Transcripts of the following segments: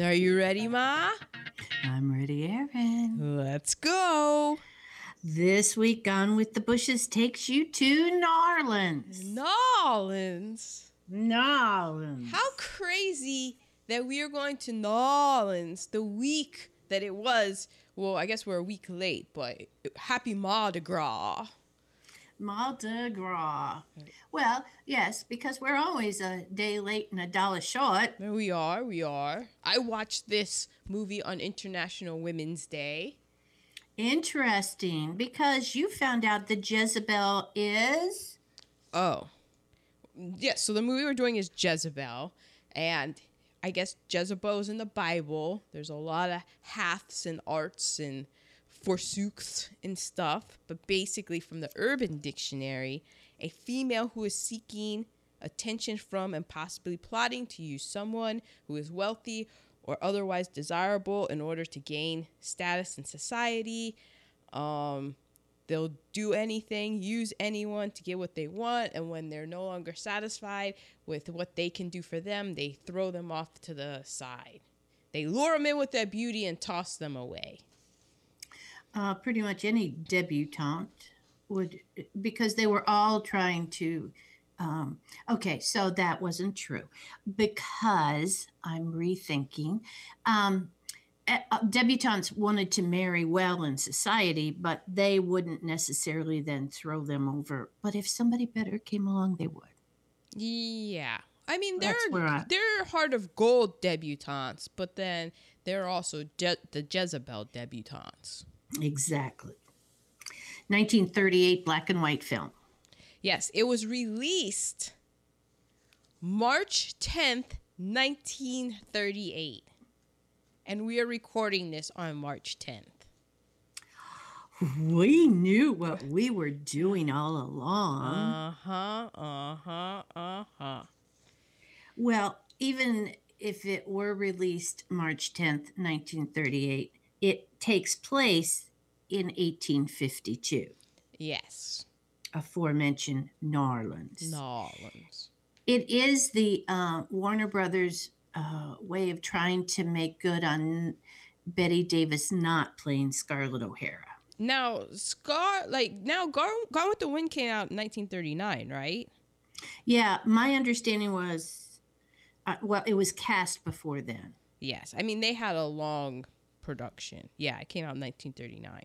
Are you ready, Ma? I'm ready, Erin. Let's go. This week, Gone with the Bushes takes you to New Orleans. How crazy that we are going to New Orleans the week that it was. Well, I guess we're a week late, but happy Mardi Gras. Mardi Gras. Well, yes, because we're always a day late and a dollar short. We are. I watched this movie on International Women's Day. Interesting, because you found out that Jezebel is... Oh. Yeah, so the movie we're doing is Jezebel, and I guess Jezebel's in the Bible. There's a lot of haths and arts and forsooths and stuff, but basically from the Urban Dictionary, a female who is seeking attention from and possibly plotting to use someone who is wealthy or otherwise desirable in order to gain status in society. They'll do anything, use anyone to get what they want, and when they're no longer satisfied with what they can do for them, they throw them off to the side. They lure them in with their beauty and toss them away. Pretty much any debutante would, because they were all trying to... okay, so that wasn't true, because I'm rethinking. Debutantes wanted to marry well in society, but they wouldn't necessarily then throw them over. But if somebody better came along, they would. Yeah. I mean, they're heart of gold debutantes, but then there are also the Jezebel debutantes. Exactly. 1938 black and white film. Yes, it was released March 10th, 1938. And we are recording this on March 10th. We knew what we were doing all along. Well, even if it were released March 10th, 1938, it takes place in 1852. Yes. Aforementioned New Orleans. It is the Warner Brothers way of trying to make good on Bette Davis not playing Scarlett O'Hara. Now, Gone with the Wind came out in 1939, right? Yeah, my understanding was, it was cast before then. Yes, I mean, they had a long production. Yeah, it came out in 1939.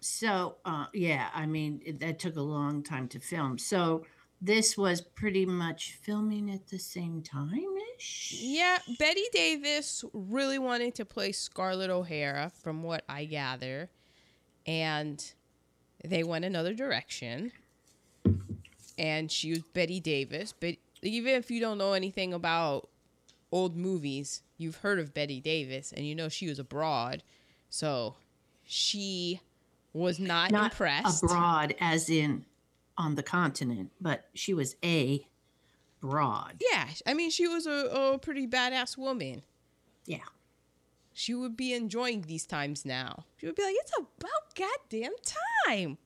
So, yeah, I mean, that took a long time to film. So this was pretty much filming at the same time-ish? Yeah, Bette Davis really wanted to play Scarlett O'Hara, from what I gather. And they went another direction. And she was Bette Davis. But even if you don't know anything about old movies, you've heard of Bette Davis, and you know she was abroad. So she... was not impressed. Abroad as in on the continent, but she was abroad. Yeah, I mean, she was a pretty badass woman. Yeah. She would be enjoying these times now. She would be like, it's about goddamn time.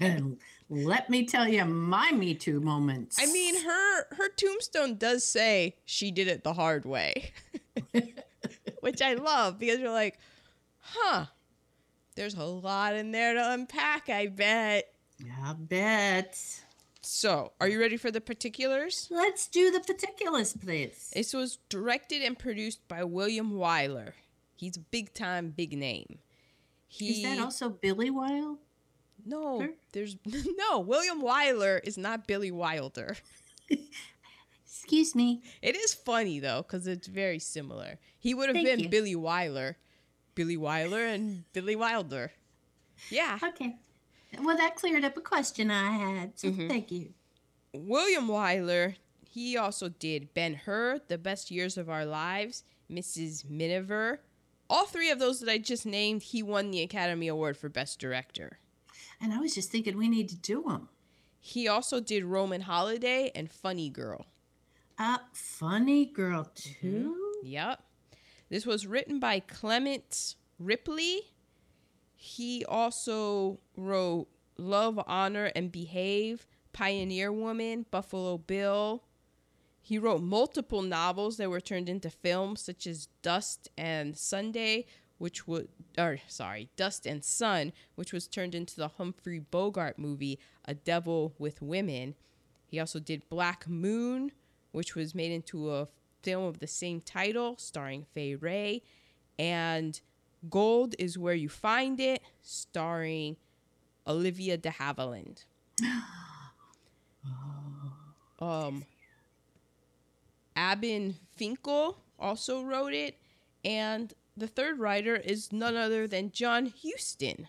And let me tell you my Me Too moments. I mean, her tombstone does say she did it the hard way, which I love, because you're like, huh. There's a lot in there to unpack, I bet. Yeah, I bet. So, are you ready for the particulars? Let's do the particulars, please. This was directed and produced by William Wyler. He's a big-time, big name. Is that also Billy Wilder? No, William Wyler is not Billy Wilder. Excuse me. It is funny, though, because it's very similar. He would have been Billy Wyler. Billy Wyler and Billy Wilder. Yeah. Okay. Well, that cleared up a question I had, so thank you. William Wyler, he also did Ben-Hur, The Best Years of Our Lives, Mrs. Miniver. All three of those that I just named, he won the Academy Award for Best Director. And I was just thinking we need to do them. He also did Roman Holiday and Funny Girl. Funny Girl, too? Mm-hmm. Yep. This was written by Clement Ripley. He also wrote Love, Honor, and Behave, Pioneer Woman, Buffalo Bill. He wrote multiple novels that were turned into films, such as Dust and Sun, which was turned into the Humphrey Bogart movie, A Devil with Women. He also did Black Moon, which was made into a film of the same title, starring Fay Wray, and Gold is Where You Find It, starring Olivia de Havilland. Abin Finkel also wrote it, and the third writer is none other than John Huston.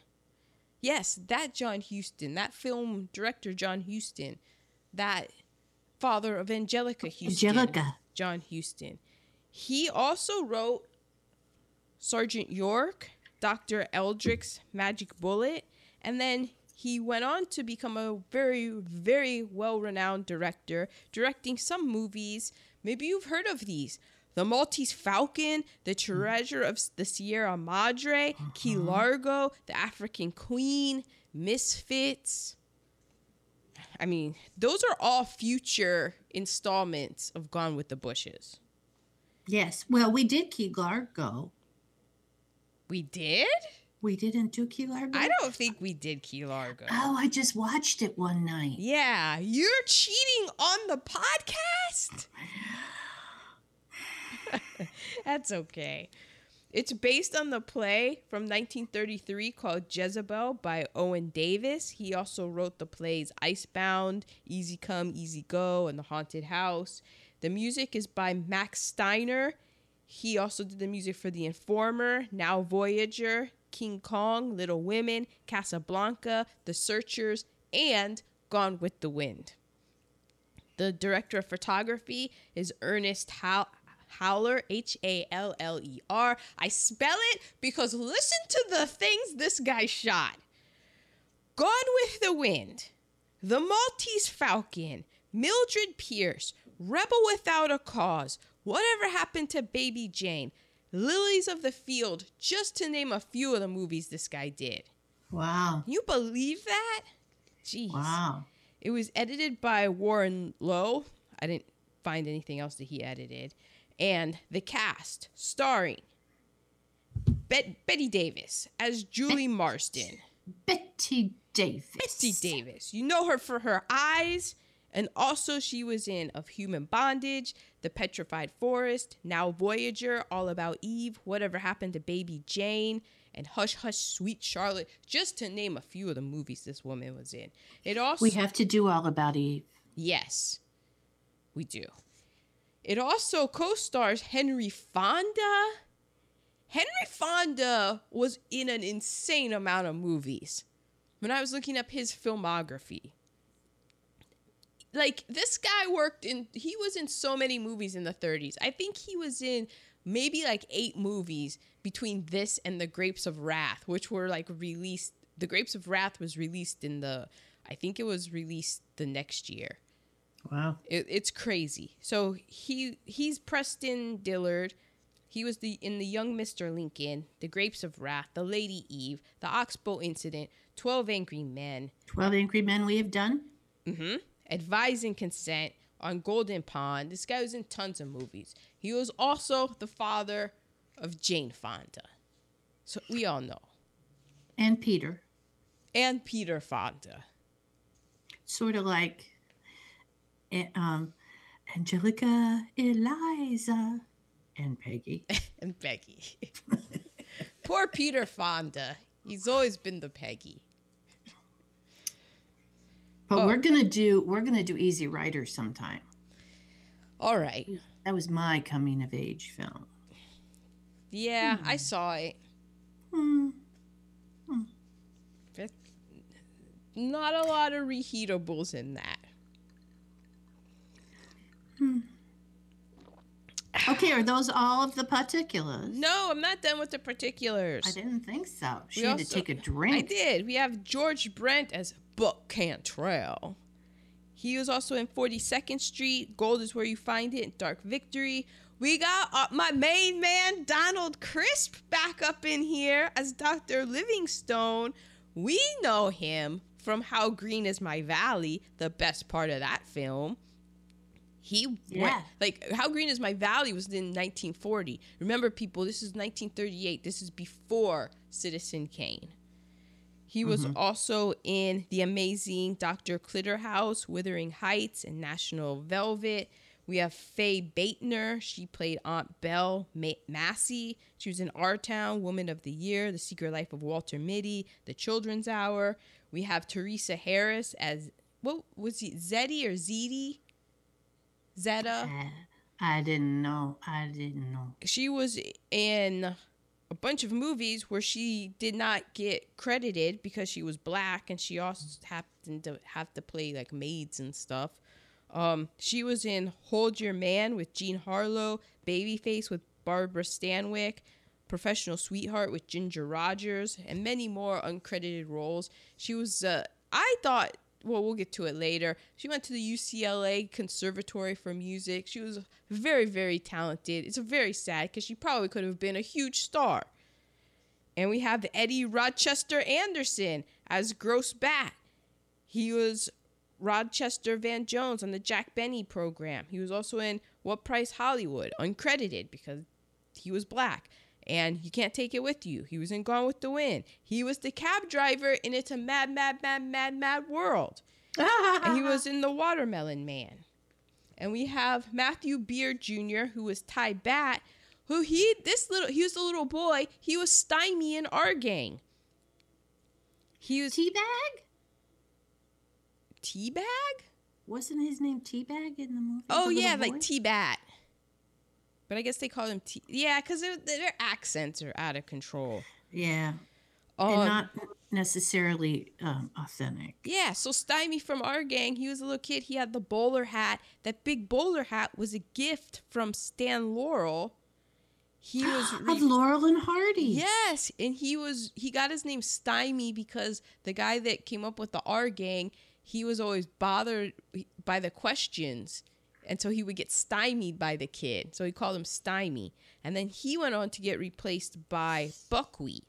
Yes, that John Huston, that film director John Huston, that father of Anjelica Huston. John Huston. He also wrote Sergeant York, Dr. Eldrick's Magic Bullet, and then he went on to become a very, very well-renowned director, directing some movies. Maybe you've heard of these. The Maltese Falcon, The Treasure of the Sierra Madre, Key Largo, The African Queen, Misfits. I mean, those are all future installments of Gone with the Bushes. Yes. Well, we did Key Largo. We did? We didn't do Key Largo? I don't think we did Key Largo. Oh, I just watched it one night. Yeah. You're cheating on the podcast? That's okay. It's based on the play from 1933 called Jezebel by Owen Davis. He also wrote the plays Icebound, Easy Come, Easy Go, and The Haunted House. The music is by Max Steiner. He also did the music for The Informer, Now Voyager, King Kong, Little Women, Casablanca, The Searchers, and Gone with the Wind. The director of photography is Ernest Howler, H-A-L-L-E-R. I spell it because listen to the things this guy shot. Gone with the Wind, The Maltese Falcon, Mildred Pierce, Rebel Without a Cause, Whatever Happened to Baby Jane, Lilies of the Field, just to name a few of the movies this guy did. Wow. Can you believe that? Jeez. Wow. It was edited by Warren Low. I didn't find anything else that he edited. And the cast, starring Bette Davis as Julie Marsden. Bette Davis. You know her for her eyes. And also she was in Of Human Bondage, The Petrified Forest, Now Voyager, All About Eve, Whatever Happened to Baby Jane, and Hush Hush Sweet Charlotte, just to name a few of the movies this woman was in. It also We have to do All About Eve. Yes, we do. It also co-stars Henry Fonda. Henry Fonda was in an insane amount of movies. When I was looking up his filmography, like, this guy he was in so many movies in the 30s. I think he was in maybe like 8 movies between this and The Grapes of Wrath, which were like released. The Grapes of Wrath was released I think it was released the next year. Wow. It's crazy. So he's Preston Dillard. He was in The Young Mr. Lincoln, The Grapes of Wrath, The Lady Eve, The Oxbow Incident, 12 Angry Men. 12 Angry Men we have done? Mm-hmm. Advising Consent, on Golden Pond. This guy was in tons of movies. He was also the father of Jane Fonda. So we all know. And Peter Fonda. Sort of like... Anjelica, Eliza, and Peggy. Poor Peter Fonda. He's always been the Peggy. But we're gonna do Easy Rider sometime. All right. That was my coming of age film. Yeah, I saw it. Not a lot of reheatables in that. Okay, are those all of the particulars? No, I'm not done with the particulars. I didn't think so. She had to take a drink. I did. We have George Brent as Buck Cantrell. He was also in 42nd Street, Gold is Where You Find It, and Dark Victory. We got my main man, Donald Crisp, back up in here as Dr. Livingstone. We know him from How Green Is My Valley, the best part of that film. He went, like, How Green Is My Valley was in 1940. Remember, people, this is 1938. This is before Citizen Kane. He was also in The Amazing Dr. Clitterhouse, Wuthering Heights, and National Velvet. We have Fay Bainter. She played Aunt Belle Massey. She was in Our Town, Woman of the Year, The Secret Life of Walter Mitty, The Children's Hour. We have Teresa Harris as, what was he, Zeddy or Zeddy? Zeta? I didn't know. She was in a bunch of movies where she did not get credited because she was black, and she also happened to have to play like maids and stuff. She was in Hold Your Man with Jean Harlow, Babyface with Barbara Stanwyck, Professional Sweetheart with Ginger Rogers, and many more uncredited roles. She was, I thought, well, we'll get to it later. She went to the UCLA Conservatory for Music. She was very, very talented. It's very sad because she probably could have been a huge star. And we have Eddie Rochester Anderson as Gross Bat. He was Rochester Van Jones on the Jack Benny program. He was also in What Price Hollywood, uncredited because he was black. And You Can't Take It With You. He was in Gone with the Wind. He was the cab driver in It's a Mad, Mad, Mad, Mad, Mad World. And he was in The Watermelon Man. And we have Matthew Beard Jr., who was Ty Batt, who he was the little boy. He was Stymie in Our Gang. He was Teabag? Teabag? Wasn't his name Teabag in the movie? Oh, yeah, like Teabat. But I guess they call them yeah, because their accents are out of control. Yeah. And not necessarily authentic. Yeah, so Stymie from Our Gang, he was a little kid. He had the bowler hat. That big bowler hat was a gift from Stan Laurel. He was of Laurel and Hardy. Yes, and he got his name Stymie because the guy that came up with the Our Gang, he was always bothered by the questions. And so he would get stymied by the kid. So he called him Stymie. And then he went on to get replaced by Buckwheat.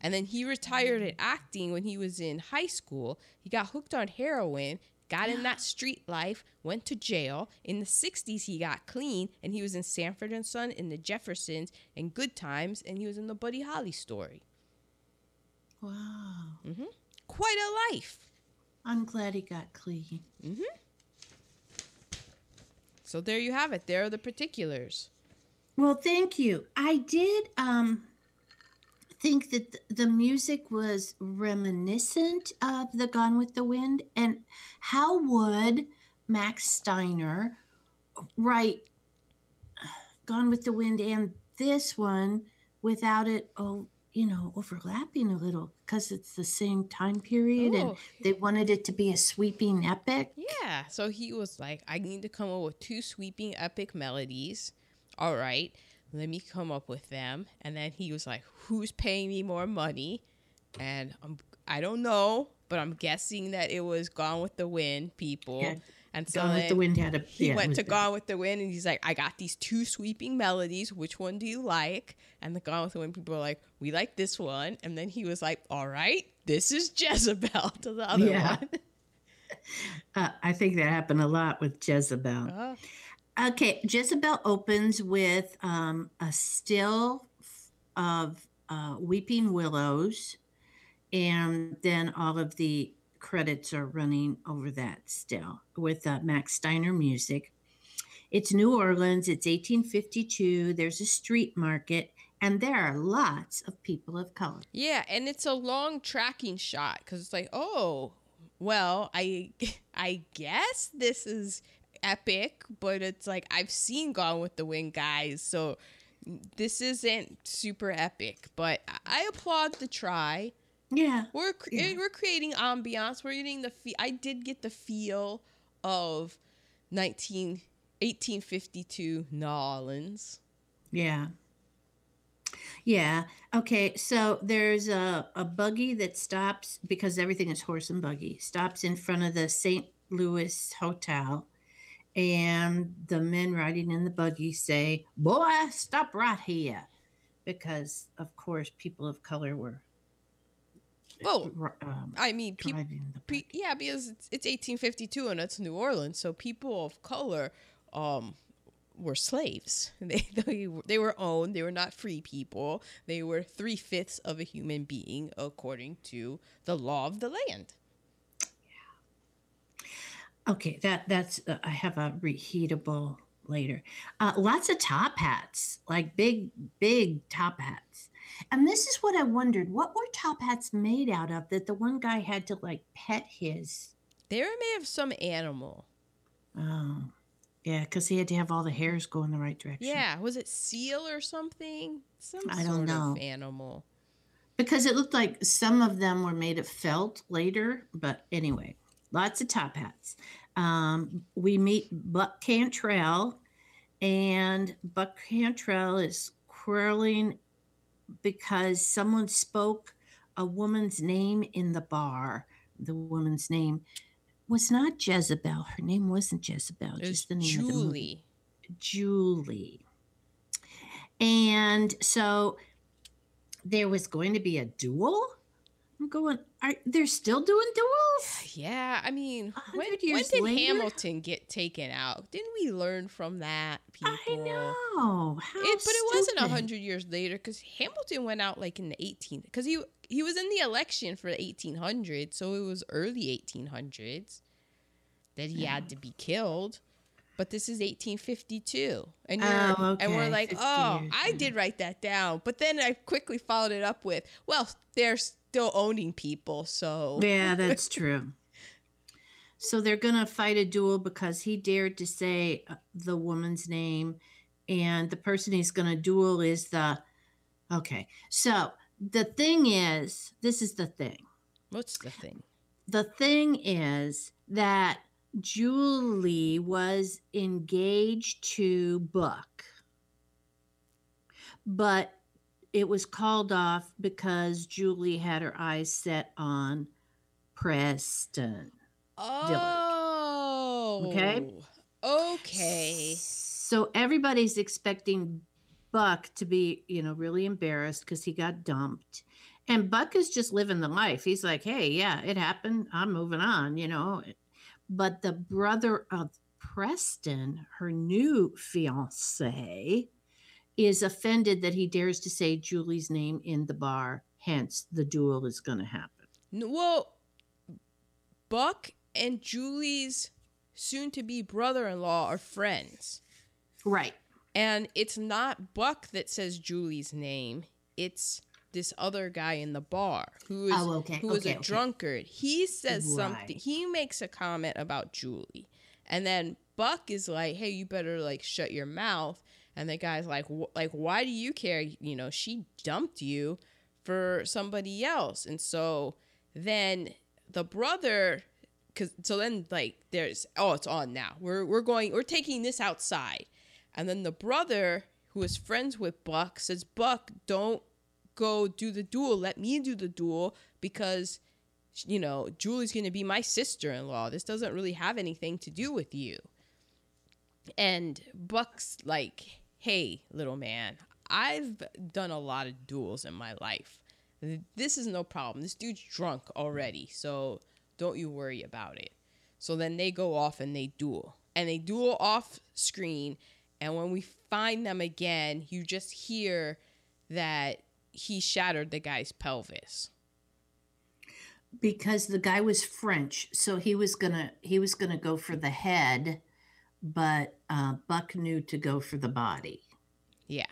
And then he retired at acting when he was in high school. He got hooked on heroin, got in that street life, went to jail. In the 60s, he got clean. And he was in Sanford and Son, in The Jeffersons, and Good Times. And he was in The Buddy Holly Story. Wow. Mm-hmm. Quite a life. I'm glad he got clean. Mm-hmm. So there you have it. There are the particulars. Well, thank you. I did think that the music was reminiscent of the Gone with the Wind. And how would Max Steiner write Gone with the Wind and this one without it, overlapping a little? Because it's the same time period and they wanted it to be a sweeping epic. Yeah, so he was like, I need to come up with two sweeping epic melodies. All right, let me come up with them. And then he was like, who's paying me more money? And I don't know, but I'm guessing that it was Gone with the Wind, people. Yeah. And so Gone with the Wind had Gone with the Wind, and he's like, I got these two sweeping melodies. Which one do you like? And the Gone with the Wind people are like, we like this one. And then he was like, all right, this is Jezebel to the other one. I think that happened a lot with Jezebel. Okay, Jezebel opens with a still of weeping willows, and then all of the credits are running over that still with Max Steiner music. It's New Orleans. It's 1852. There's a street market, and there are lots of people of color. Yeah, and it's a long tracking shot because it's like, I guess this is epic, but it's like I've seen Gone with the Wind, guys, so this isn't super epic. But I applaud the try. Yeah, we're creating ambiance. We're getting the I did get the feel of 1852 New Orleans. Yeah. Yeah. Okay. So there's a buggy that stops because everything is horse and buggy. Stops in front of the St. Louis Hotel, and the men riding in the buggy say, "Boy, stop right here," because of course people of color were. Because it's 1852 and it's New Orleans, so people of color were slaves. They were owned. They were not free people. They were 3/5 of a human being, according to the law of the land. Yeah. Okay, that's I have a reheatable later. Lots of top hats, like big top hats. And this is what I wondered: what were top hats made out of? That the one guy had to like pet his. They were made of some animal. Oh. Yeah, because he had to have all the hairs go in the right direction. Yeah, was it seal or something? I don't know. Of animal. Because it looked like some of them were made of felt later, but anyway, lots of top hats. We meet Buck Cantrell, and Buck Cantrell is quarreling because someone spoke a woman's name in the bar. The woman's name was not Jezebel. Her name wasn't Jezebel. It was just the name Julie. Of the movie. Julie. And so there was going to be a duel. I'm going, they're still doing duels? Yeah. I mean, when did Hamilton get taken out? Didn't we learn from that, people? I know. But it wasn't 100 years later, because Hamilton went out like in the 18th. Because he was in the election for the 1800s, so it was early 1800s that he had to be killed. But this is 1852. And, and we're like, I did write that down. But then I quickly followed it up with, well, they're still owning people, so. Yeah, that's true. So they're going to fight a duel because he dared to say the woman's name, and the person he's going to duel is the, okay. So the thing is, this is the thing. What's the thing? The thing is that Julie was engaged to Buck, but it was called off because Julie had her eyes set on Preston Dillard. Okay. So everybody's expecting Buck to be, really embarrassed because he got dumped. And Buck is just living the life. He's like, hey, yeah, it happened. I'm moving on, But the brother of Preston, her new fiance, is offended that he dares to say Julie's name in the bar. Hence, the duel is going to happen. Well, Buck and Julie's soon-to-be brother-in-law are friends. Right. And it's not Buck that says Julie's name. It's this other guy in the bar who is a drunkard. He says something. He makes a comment about Julie. And then Buck is like, hey, you better like shut your mouth. And the guy's like, why do you care? She dumped you for somebody else. And so then the brother, it's on now. We're taking this outside. And then the brother, who is friends with Buck, says, Buck, don't go do the duel. Let me do the duel because, Julie's going to be my sister-in-law. This doesn't really have anything to do with you. And Buck's like, hey, little man, I've done a lot of duels in my life. This is no problem. This dude's drunk already, so don't you worry about it. So then they go off and they duel. And they duel off screen. And when we find them again, you just hear that he shattered the guy's pelvis. Because the guy was French, so he was gonna go for the head. But Buck knew to go for the body. Yeah.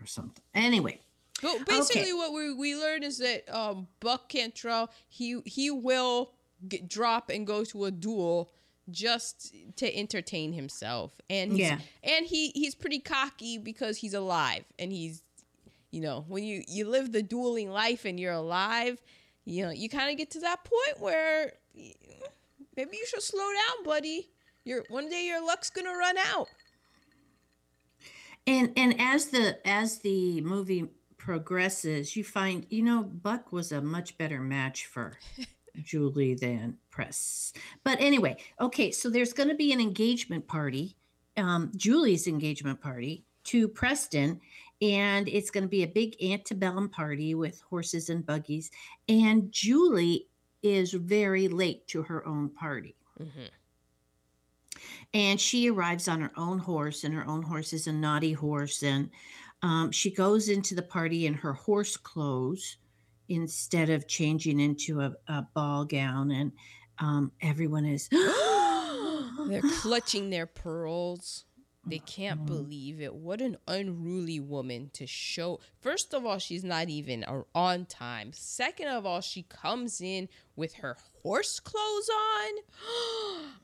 Or something. Anyway. Well, basically what we learned is that Buck Cantrell, he will drop and go to a duel just to entertain himself. And he's pretty cocky because he's alive. And he's, when you live the dueling life and you're alive, you kind of get to that point where maybe you should slow down, buddy. One day your luck's gonna run out. And as the movie progresses, you find Buck was a much better match for Julie than Press. But anyway, so there's gonna be an engagement party, Julie's engagement party to Preston, and it's gonna be a big antebellum party with horses and buggies. And Julie is very late to her own party. Mm-hmm. And she arrives on her own horse, and her own horse is a naughty horse. And she goes into the party in her horse clothes instead of changing into a ball gown. And everyone is... They're clutching their pearls. They can't believe it. What an unruly woman to show. First of all, she's not even on time. Second of all, she comes in with her horse clothes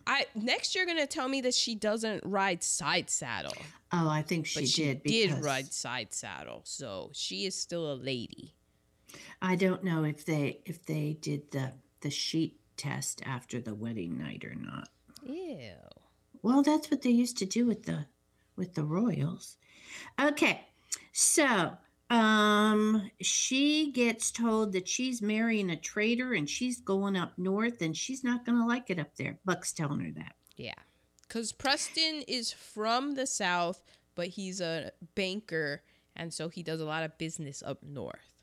on. Next, you're going to tell me that she doesn't ride side saddle. Oh, I think she did ride side saddle. So she is still a lady. I don't know if they did the sheet test after the wedding night or not. Ew. Well, that's what they used to do with the royals. Okay, so she gets told that she's marrying a traitor and she's going up north and she's not going to like it up there. Buck's telling her that. Yeah, because Preston is from the South, but he's a banker, and so he does a lot of business up north.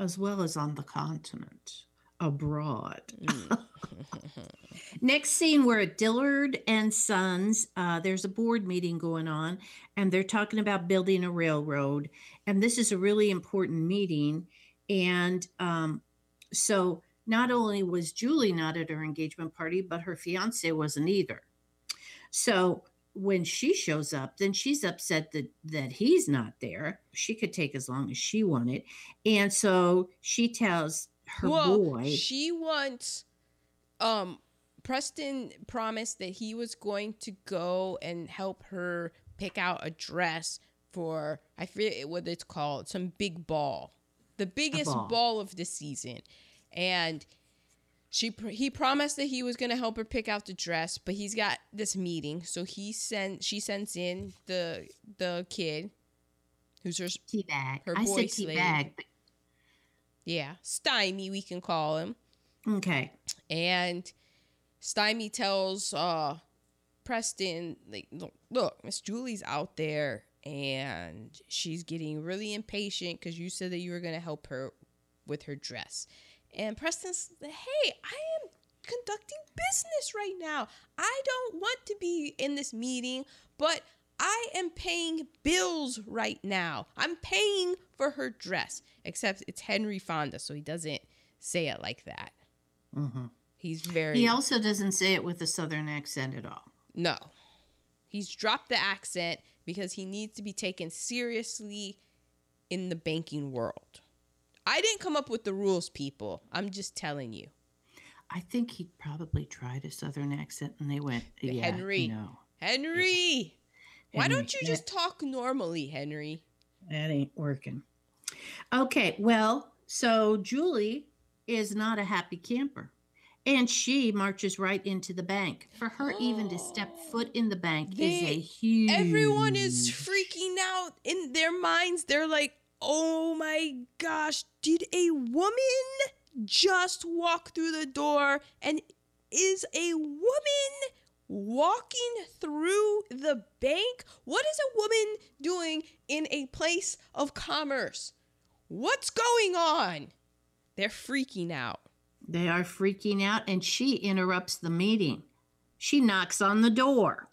As well as on the continent. Abroad. Next scene, we're at Dillard and Sons. There's a board meeting going on, and they're talking about building a railroad. And this is a really important meeting. And so not only was Julie not at her engagement party, but her fiance wasn't either. So when she shows up, then she's upset that he's not there. She could take as long as she wanted. And so she tells her boy. She wants Preston promised that he was going to go and help her pick out a dress for, I forget what it's called, some big ball, the biggest ball of the season. And he promised that he was going to help her pick out the dress, but he's got this meeting, so she sends in the kid who's her teabag. I said teabag. Yeah, Stymie, we can call him. Okay. And Stymie tells Preston, like, look, Miss Julie's out there, and she's getting really impatient because you said that you were going to help her with her dress. And Preston's like, hey, I am conducting business right now. I don't want to be in this meeting, but I am paying bills right now. I'm paying for her dress. Except it's Henry Fonda, so he doesn't say it like that. Mm-hmm. He also doesn't say it with a southern accent at all. No. He's dropped the accent because he needs to be taken seriously in the banking world. I didn't come up with the rules, people. I'm just telling you. I think he probably tried a southern accent, and they went, yeah, Henry. No. Henry! Why don't you just talk normally, Henry? That ain't working. Okay, well, so Julie is not a happy camper, and she marches right into the bank. For her even to step foot in the bank is a huge... Everyone is freaking out in their minds. They're like, oh my gosh, did a woman just walk through the door? And is a woman walking through the bank? What is a woman doing in a place of commerce? What's going on? They're freaking out. They are freaking out, and she interrupts the meeting. She knocks on the door.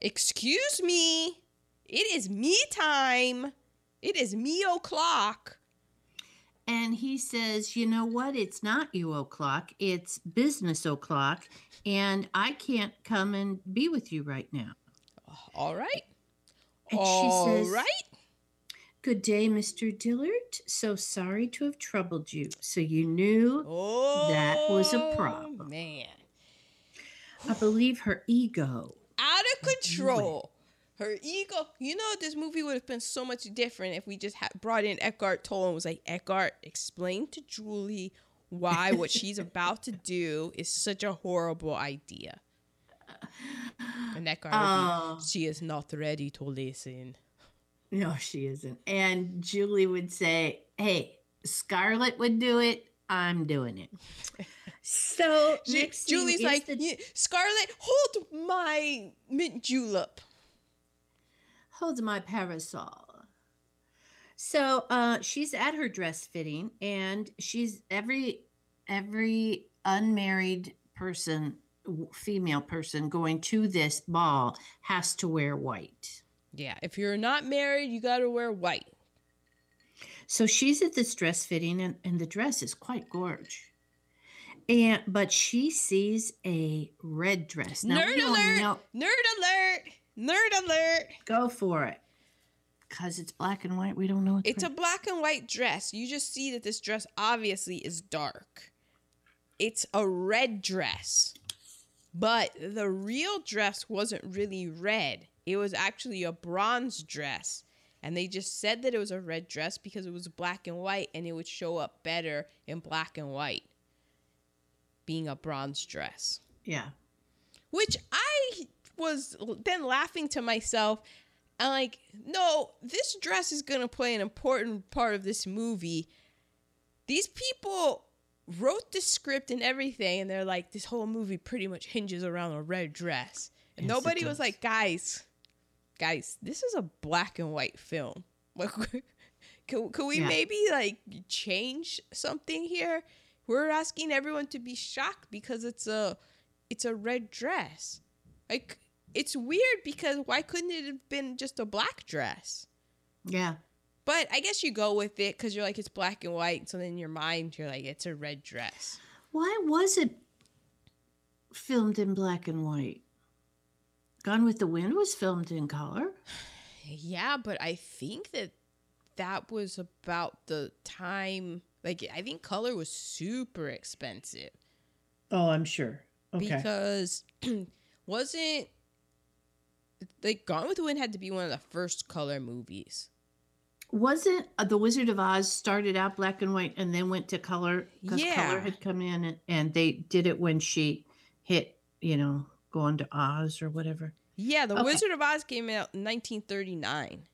Excuse me. It is me time. It is me o'clock. And he says, you know what? It's not you o'clock. It's business o'clock. And I can't come and be with you right now. All right. And she says, all right. Good day, Mr. Dillard. So sorry to have troubled you. So you knew that was a problem. Man. I believe her ego. Out of control. Her ego, you know, this movie would have been so much different if we just brought in Eckhart Tolle and was like, Eckhart, explain to Julie why what she's about to do is such a horrible idea. And Eckhart would be, she is not ready to listen. No, she isn't. And Julie would say, hey, Scarlett would do it. I'm doing it. So Julie's like, Scarlett, hold my mint julep. Holds my parasol. So she's at her dress fitting, and she's every unmarried person female person going to this ball has to wear white. Yeah, if you're not married, you got to wear white. So she's at this dress fitting, and the dress is quite gorgeous. And but she sees a red dress. Now, nerd alert! Nerd alert! Nerd alert! Go for it. Because it's black and white, we don't know. It's a black and white dress. You just see that this dress obviously is dark. It's a red dress. But the real dress wasn't really red. It was actually a bronze dress. And they just said that it was a red dress because it was black and white and it would show up better in black and white, being a bronze dress. Yeah. Which I was then laughing to myself. I'm like, no, this dress is going to play an important part of this movie. These people wrote the script and everything, and they're like, this whole movie pretty much hinges around a red dress. And yes, nobody was like, guys, this is a black and white film. Like, can we maybe like change something here? We're asking everyone to be shocked because it's a red dress. Like, it's weird because why couldn't it have been just a black dress? Yeah. But I guess you go with it because you're like, it's black and white. So then in your mind, you're like, it's a red dress. Why was it filmed in black and white? Gone with the Wind was filmed in color. Yeah, but I think that was about the time. Like, I think color was super expensive. Oh, I'm sure. Okay. Because wasn't, like, Gone with the Wind had to be one of the first color movies. Wasn't The Wizard of Oz started out black and white and then went to color? Because color had come in and they did it when she hit, going to Oz or whatever. Yeah, The Wizard of Oz came out in 1939.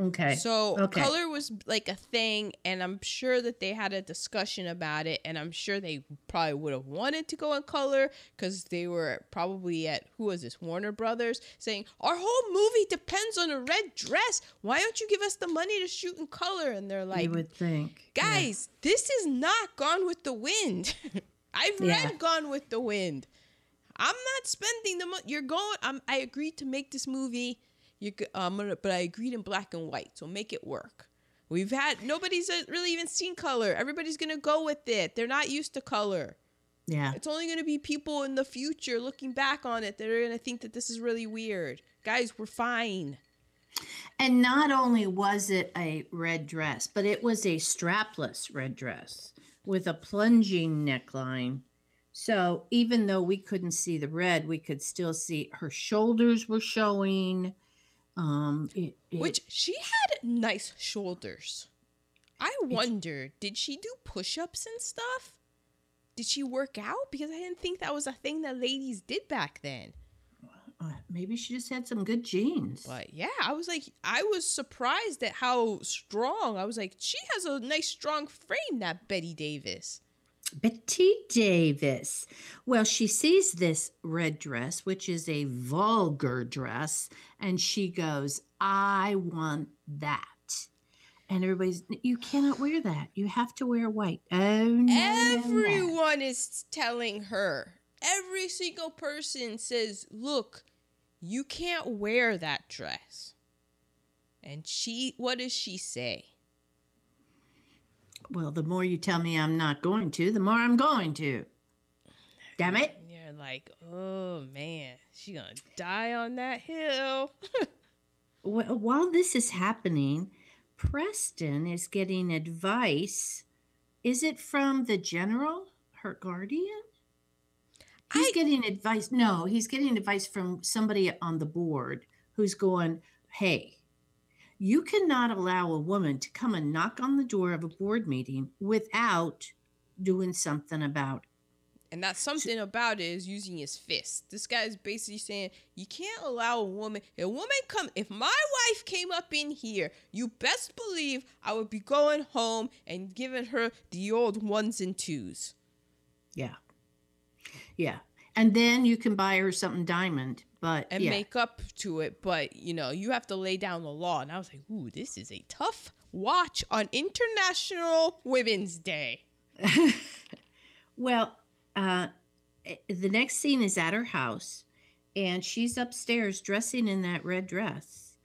Okay. So color was like a thing, and I'm sure that they had a discussion about it, and I'm sure they probably would have wanted to go in color because they were probably at, who was this, Warner Brothers, saying, our whole movie depends on a red dress. Why don't you give us the money to shoot in color? And they're like, you would think, guys, this is not Gone with the Wind. I've read Gone with the Wind. I'm not spending the money. You're going. I agreed to make this movie. But I agreed in black and white, so make it work. Nobody's really even seen color. Everybody's gonna go with it. They're not used to color. Yeah, it's only gonna be people in the future looking back on it that are gonna think that this is really weird. Guys, we're fine. And not only was it a red dress, but it was a strapless red dress with a plunging neckline. So even though we couldn't see the red, we could still see her shoulders were showing. Which she had nice shoulders. I wondered, did she do push-ups and stuff? Did she work out? Because I didn't think that was a thing that ladies did back then. Maybe she just had some good genes. But yeah, I was surprised at how strong. I was like, she has a nice strong frame, that Bette Davis. Well, she sees this red dress, which is a vulgar dress, and she goes, I want that. And everybody's, you cannot wear that. You have to wear white. Oh, no. Everyone is telling her. Every single person says, look, you can't wear that dress. And what does she say? Well, the more you tell me I'm not going to, the more I'm going to. Damn it. You're like, oh, man, she's going to die on that hill. Well, while this is happening, Preston is getting advice. Is it from the general, her guardian? He's getting advice. No, he's getting advice from somebody on the board who's going, hey, you cannot allow a woman to come and knock on the door of a board meeting without doing something about it. And that something about it is using his fist. This guy is basically saying, you can't allow if my wife came up in here, you best believe I would be going home and giving her the old 1s and 2s. Yeah. Yeah. And then you can buy her something diamond. And make up to it, but, you have to lay down the law. And I was like, ooh, this is a tough watch on International Women's Day. Well, the next scene is at her house, and she's upstairs dressing in that red dress.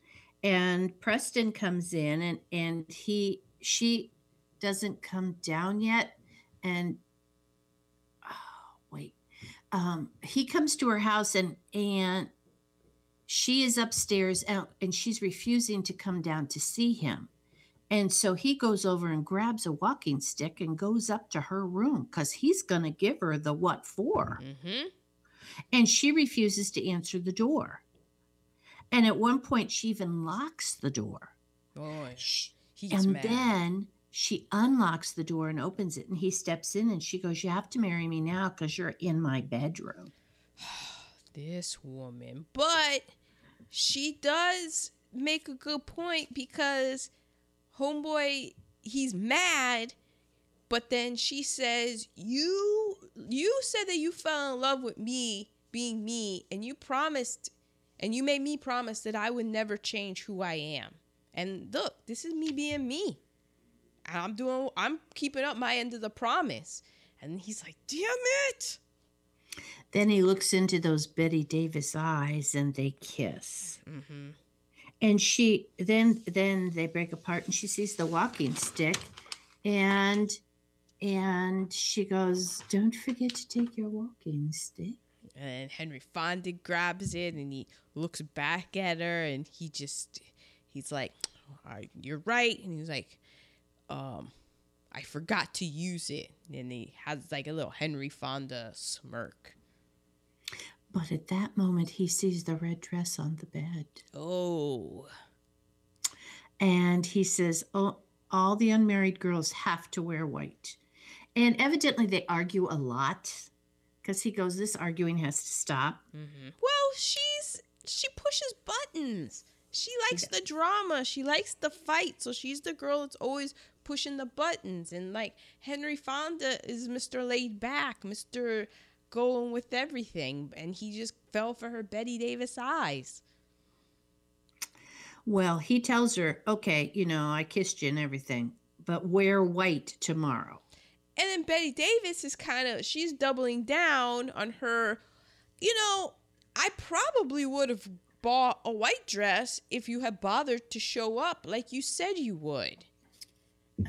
And Preston comes in, and she doesn't come down yet. And he comes to her house, and she is upstairs, and she's refusing to come down to see him. And so he goes over and grabs a walking stick and goes up to her room because he's going to give her the what for. Mm-hmm. And she refuses to answer the door. And at one point, she even locks the door. Boy, he's mad. And then she unlocks the door and opens it, and he steps in, and she goes, "You have to marry me now because you're in my bedroom." This woman. But she does make a good point, because homeboy, he's mad, but then she says, you said that you fell in love with me being me, and you promised, and you made me promise that I would never change who I am. And look, this is me being me. I'm keeping up my end of the promise. And he's like, damn it. Then he looks into those Bette Davis eyes, and they kiss. Mm-hmm. And she then they break apart, and she sees the walking stick, and she goes, "Don't forget to take your walking stick." And Henry Fonda grabs it, and he looks back at her, and he's like, "All right, you're right." And he's like, "I forgot to use it." And he has like a little Henry Fonda smirk. But at that moment, he sees the red dress on the bed. Oh. And he says, "Oh, all the unmarried girls have to wear white." And evidently, they argue a lot, because he goes, "This arguing has to stop." Mm-hmm. Well, she pushes buttons. She likes the drama. She likes the fight. So she's the girl that's always pushing the buttons. And like Henry Fonda is Mr. Laid Back, Mr. Going with everything, and he just fell for her Bette Davis eyes. Well, he tells her, "Okay, I kissed you and everything, but wear white tomorrow." And then Bette Davis is she's doubling down on her, "I probably would have bought a white dress if you had bothered to show up like you said you would."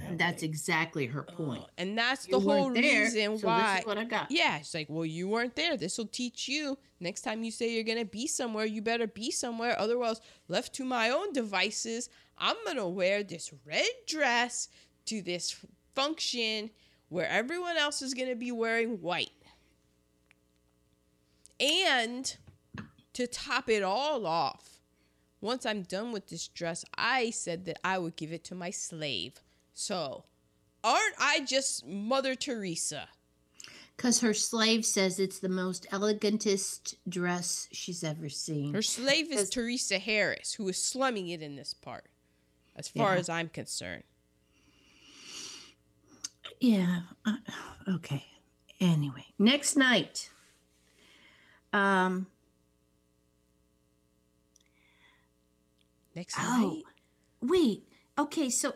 And that's exactly her point. And that's the whole reason why. This is what I got. Yeah, it's like, well, you weren't there. This will teach you. Next time you say you're going to be somewhere, you better be somewhere. Otherwise, left to my own devices, I'm going to wear this red dress to this function where everyone else is going to be wearing white. And to top it all off, once I'm done with this dress, I said that I would give it to my slave. So, aren't I just Mother Teresa? Because her slave says it's the most elegantest dress she's ever seen. Her slave is Teresa Harris, who is slumming it in this part, as far as I'm concerned. Yeah. Okay. Anyway, next night, Next night? Oh, wait. Okay, so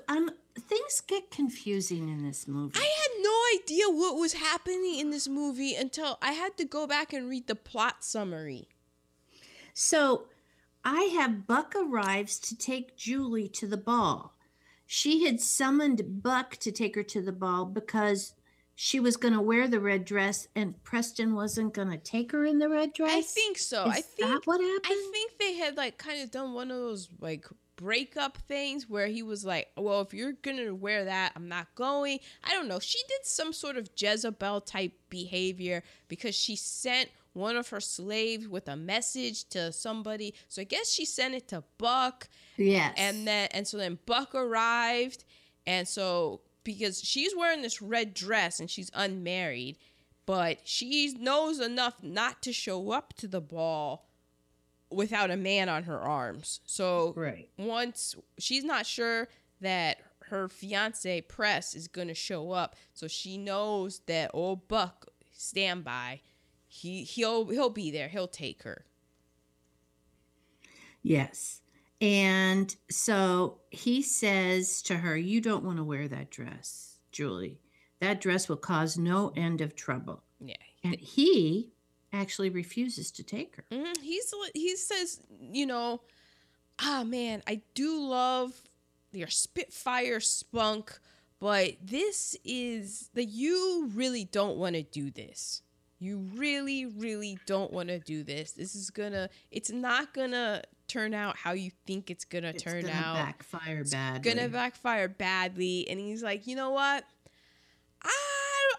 things get confusing in this movie. I had no idea what was happening in this movie until I had to go back and read the plot summary. So I have Buck arrives to take Julie to the ball. She had summoned Buck to take her to the ball because she was going to wear the red dress, and Preston wasn't going to take her in the red dress? I think so. Is that what happened? I think they had done one of those breakup things where he was like, well, if you're gonna wear that, I'm not going. I don't know. She did some sort of Jezebel type behavior because she sent one of her slaves with a message to somebody. So I guess she sent it to Buck. Yes. And so then Buck arrived, and so because she's wearing this red dress and she's unmarried, but she knows enough not to show up to the ball without a man on her arms. So once she's not sure that her fiance Press is going to show up. So she knows that old Buck standby, he'll be there. He'll take her. Yes. And so he says to her, "You don't want to wear that dress, Julie. That dress will cause no end of trouble." Yeah. And he actually refuses to take her. Mm-hmm. He says, you know, man, I do love your spitfire spunk, but this is that you really don't want to do this. You really, really don't want to do this. This is gonna, it's not gonna turn out how you think it's gonna turn out. It's gonna backfire badly. And he's like, you know what?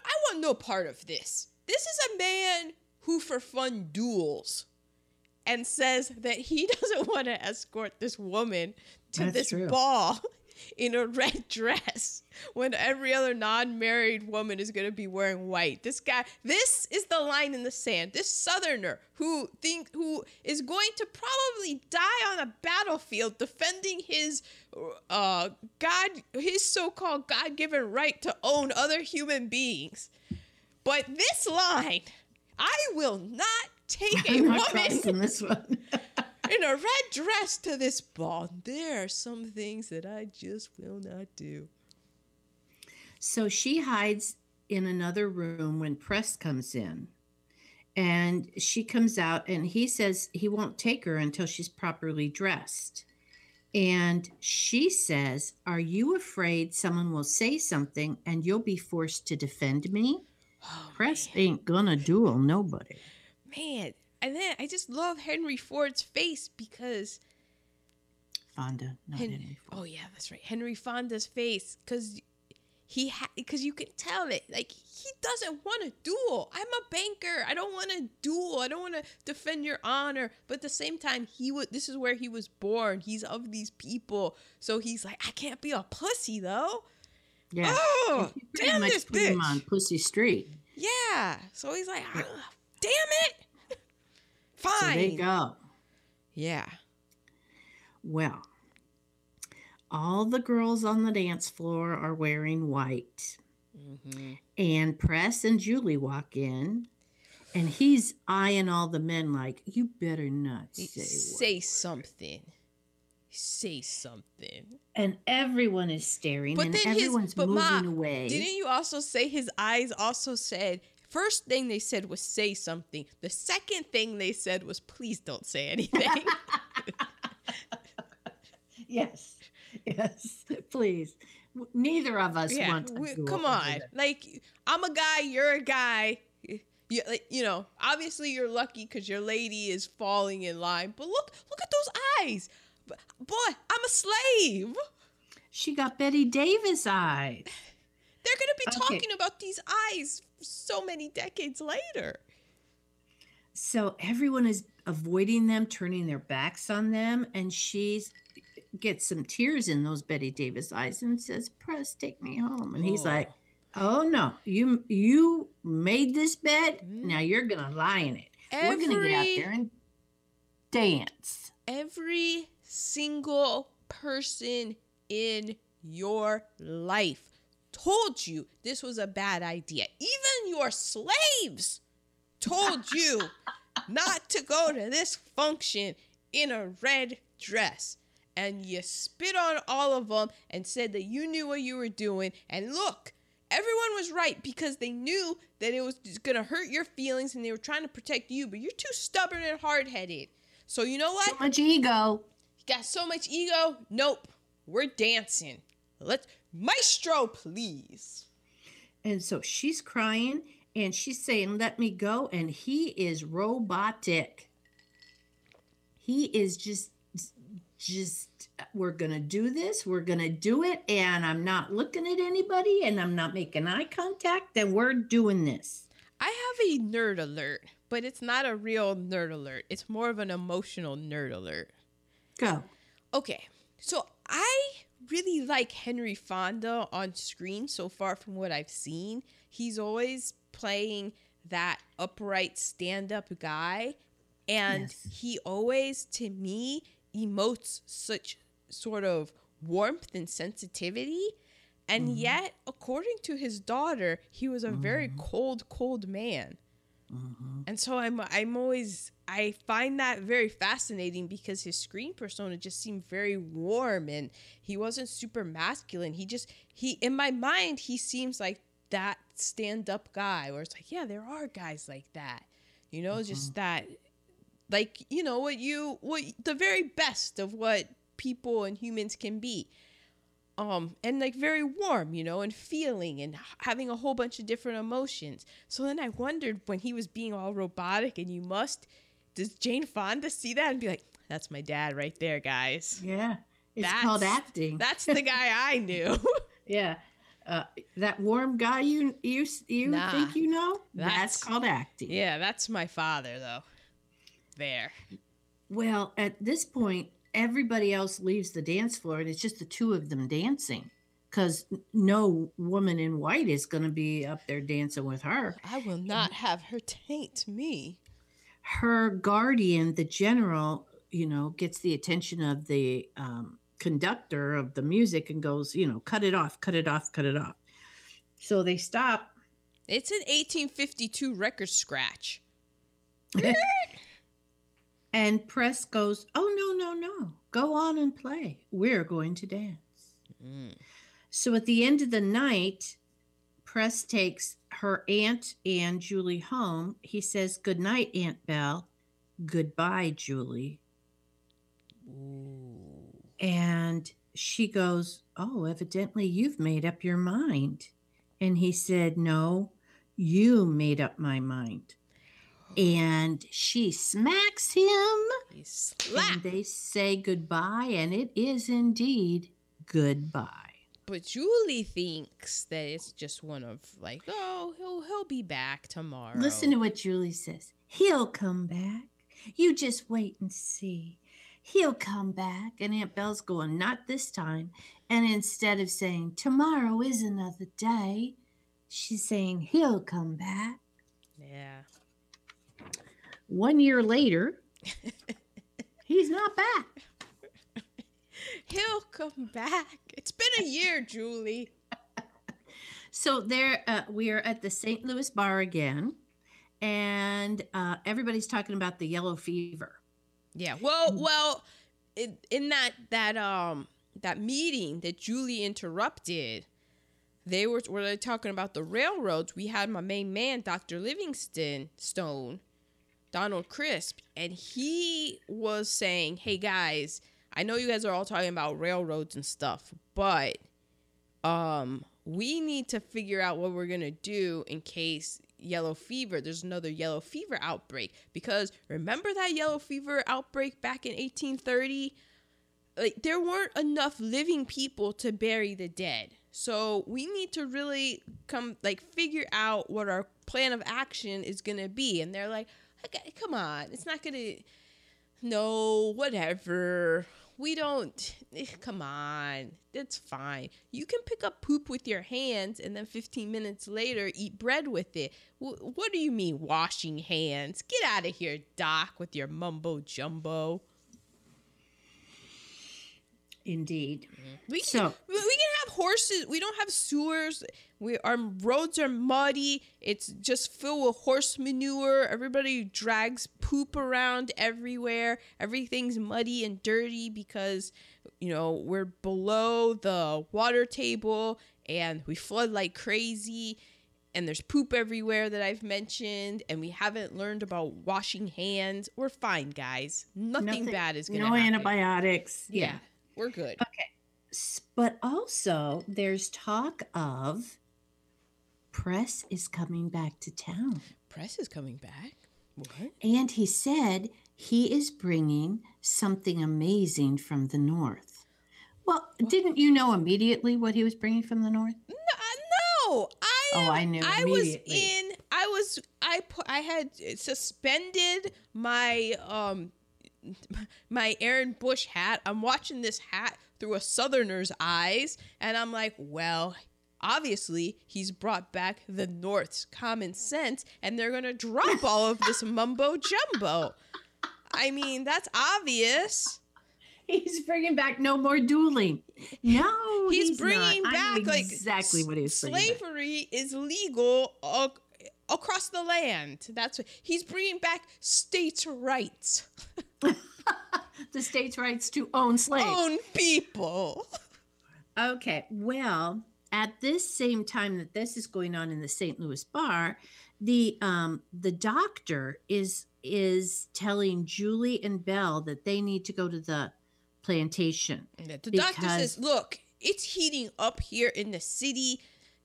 I want no part of this. This is a man who for fun duels and says that he doesn't want to escort this woman to ball in a red dress when every other non-married woman is going to be wearing white. This guy, this is the line in the sand. This Southerner who is going to probably die on a battlefield defending his so-called God-given right to own other human beings. But this line, I will not take a woman this one. in a red dress to this ball. There are some things that I just will not do. So she hides in another room when Press comes in. And she comes out and he says he won't take her until she's properly dressed. And she says, "Are you afraid someone will say something and you'll be forced to defend me?" Oh, Press ain't gonna duel nobody. Man, and then I just love Henry Ford's face because... Fonda, not Henry Ford. Oh, yeah, that's right. Henry Fonda's face, because you can tell it. Like, he doesn't want to duel. I'm a banker. I don't want to duel. I don't want to defend your honor. But at the same time, this is where he was born. He's of these people. So he's like, I can't be a pussy, though. Yeah. Oh, damn this bitch. Pretty much put him on Pussy Street. Yeah. So he's like, damn it. Fine. So they go. Yeah. Well, all the girls on the dance floor are wearing white. Mm-hmm. And Press and Julie walk in, and he's eyeing all the men like, you better not say something. Say something. And everyone is staring, but and everyone's moving away. Didn't you also say his eyes also said... First thing they said was say something. The second thing they said was please don't say anything. Yes. Yes. Please. Neither of us want to duel. Come on. Like, I'm a guy. You're a guy. You know, obviously you're lucky because your lady is falling in line. But look at those eyes. Boy, I'm a slave. She got Bette Davis eyes. They're going to be talking about these eyes so many decades later. So everyone is avoiding them, turning their backs on them, and she gets some tears in those Bette Davis eyes and says, "Press, take me home." And he's like, "Oh no, you made this bed. Now you're going to lie in it. We're going to get out there and dance." Every single person in your life told you this was a bad idea. Even your slaves told you not to go to this function in a red dress. And you spit on all of them and said that you knew what you were doing. And look, everyone was right because they knew that it was going to hurt your feelings and they were trying to protect you. But you're too stubborn and hard-headed. So you know what? So much ego. You got so much ego. Nope. We're dancing. Let's... Maestro, please. And so she's crying and she's saying, "Let me go." And he is robotic. He is just, we're going to do this. We're going to do it. And I'm not looking at anybody and I'm not making eye contact. And we're doing this. I have a nerd alert, but it's not a real nerd alert. It's more of an emotional nerd alert. Go. Okay. So I really like Henry Fonda on screen so far from what I've seen. He's always playing that upright stand-up guy. And he always, to me, emotes such sort of warmth and sensitivity. And yet, according to his daughter, he was a very cold, cold man. Mm-hmm. And so I find that very fascinating because his screen persona just seemed very warm and he wasn't super masculine. He in my mind, he seems like that stand-up guy where it's like, yeah, there are guys like that, you know, just that, like, you know, what the very best of what people and humans can be. And like very warm, you know, and feeling and having a whole bunch of different emotions. So then I wondered when he was being all robotic and does Jane Fonda see that and be like, that's my dad right there, guys. Yeah. That's called acting. That's the guy I knew. Yeah. That warm guy you think you know? That's called acting. Yeah, that's my father, though. There. Well, at this point, everybody else leaves the dance floor, and it's just the two of them dancing, because no woman in white is going to be up there dancing with her. I will not have her taint me. Her guardian, the general, you know, gets the attention of the conductor of the music and goes, you know, cut it off, cut it off, cut it off. So they stop. It's an 1852 record scratch. And Press goes, oh, no, go on and play. We're going to dance. Mm. So at the end of the night, Press takes her aunt and Julie home. He says, good night, Aunt Belle. Goodbye, Julie. Ooh. And she goes, oh, evidently you've made up your mind. And he said, no, you made up my mind. And she smacks him. He slaps. And they say goodbye, and it is indeed goodbye. But Julie thinks that it's just one of like, oh, he'll be back tomorrow. Listen to what Julie says. He'll come back. You just wait and see. He'll come back. And Aunt Belle's going, not this time. And instead of saying, tomorrow is another day, she's saying, he'll come back. Yeah. 1 year later, he's not back. He'll come back. It's been a year, Julie. So there, we are at the St. Louis bar again, and everybody's talking about the yellow fever. Yeah. Well, in that meeting that Julie interrupted, they were talking about the railroads. We had my main man, Dr. Livingston Stone. Donald Crisp, and he was saying, hey guys, I know you guys are all talking about railroads and stuff, but we need to figure out what we're gonna do in case yellow fever, there's another yellow fever outbreak, because remember that yellow fever outbreak back in 1830? Like, there weren't enough living people to bury the dead. So we need to really figure out what our plan of action is gonna be. And they're like, okay, come on, it's not gonna, no, whatever, we don't, come on, it's fine, you can pick up poop with your hands and then 15 minutes later eat bread with it. What do you mean washing hands? Get out of here, Doc, with your mumbo jumbo. Indeed. We can have horses. We don't have sewers. Our roads are muddy. It's just filled with horse manure. Everybody drags poop around everywhere. Everything's muddy and dirty because, you know, we're below the water table and we flood like crazy. And there's poop everywhere that I've mentioned, and we haven't learned about washing hands. We're fine, guys. Nothing bad is going to happen. No antibiotics. Yeah. We're good. Okay. But also, there's talk of Press is coming back to town. Press is coming back? What? And he said he is bringing something amazing from the north. Well, what? Didn't you know immediately what he was bringing from the north? No. I knew immediately. I had suspended my my Aaron Bush hat. I'm watching this hat through a southerner's eyes, and I'm like, well, obviously he's brought back the North's common sense, and they're gonna drop all of this mumbo jumbo. I mean, that's obvious. He's bringing back no more dueling. No, he's bringing not. Back I know exactly like what he's slavery is legal across the land. That's what he's bringing back, states' rights. The states' rights to own slaves. Own people. Okay. Well, at this same time that this is going on in the St. Louis bar, the doctor is telling Julie and Belle that they need to go to the plantation. The doctor says, look, it's heating up here in the city.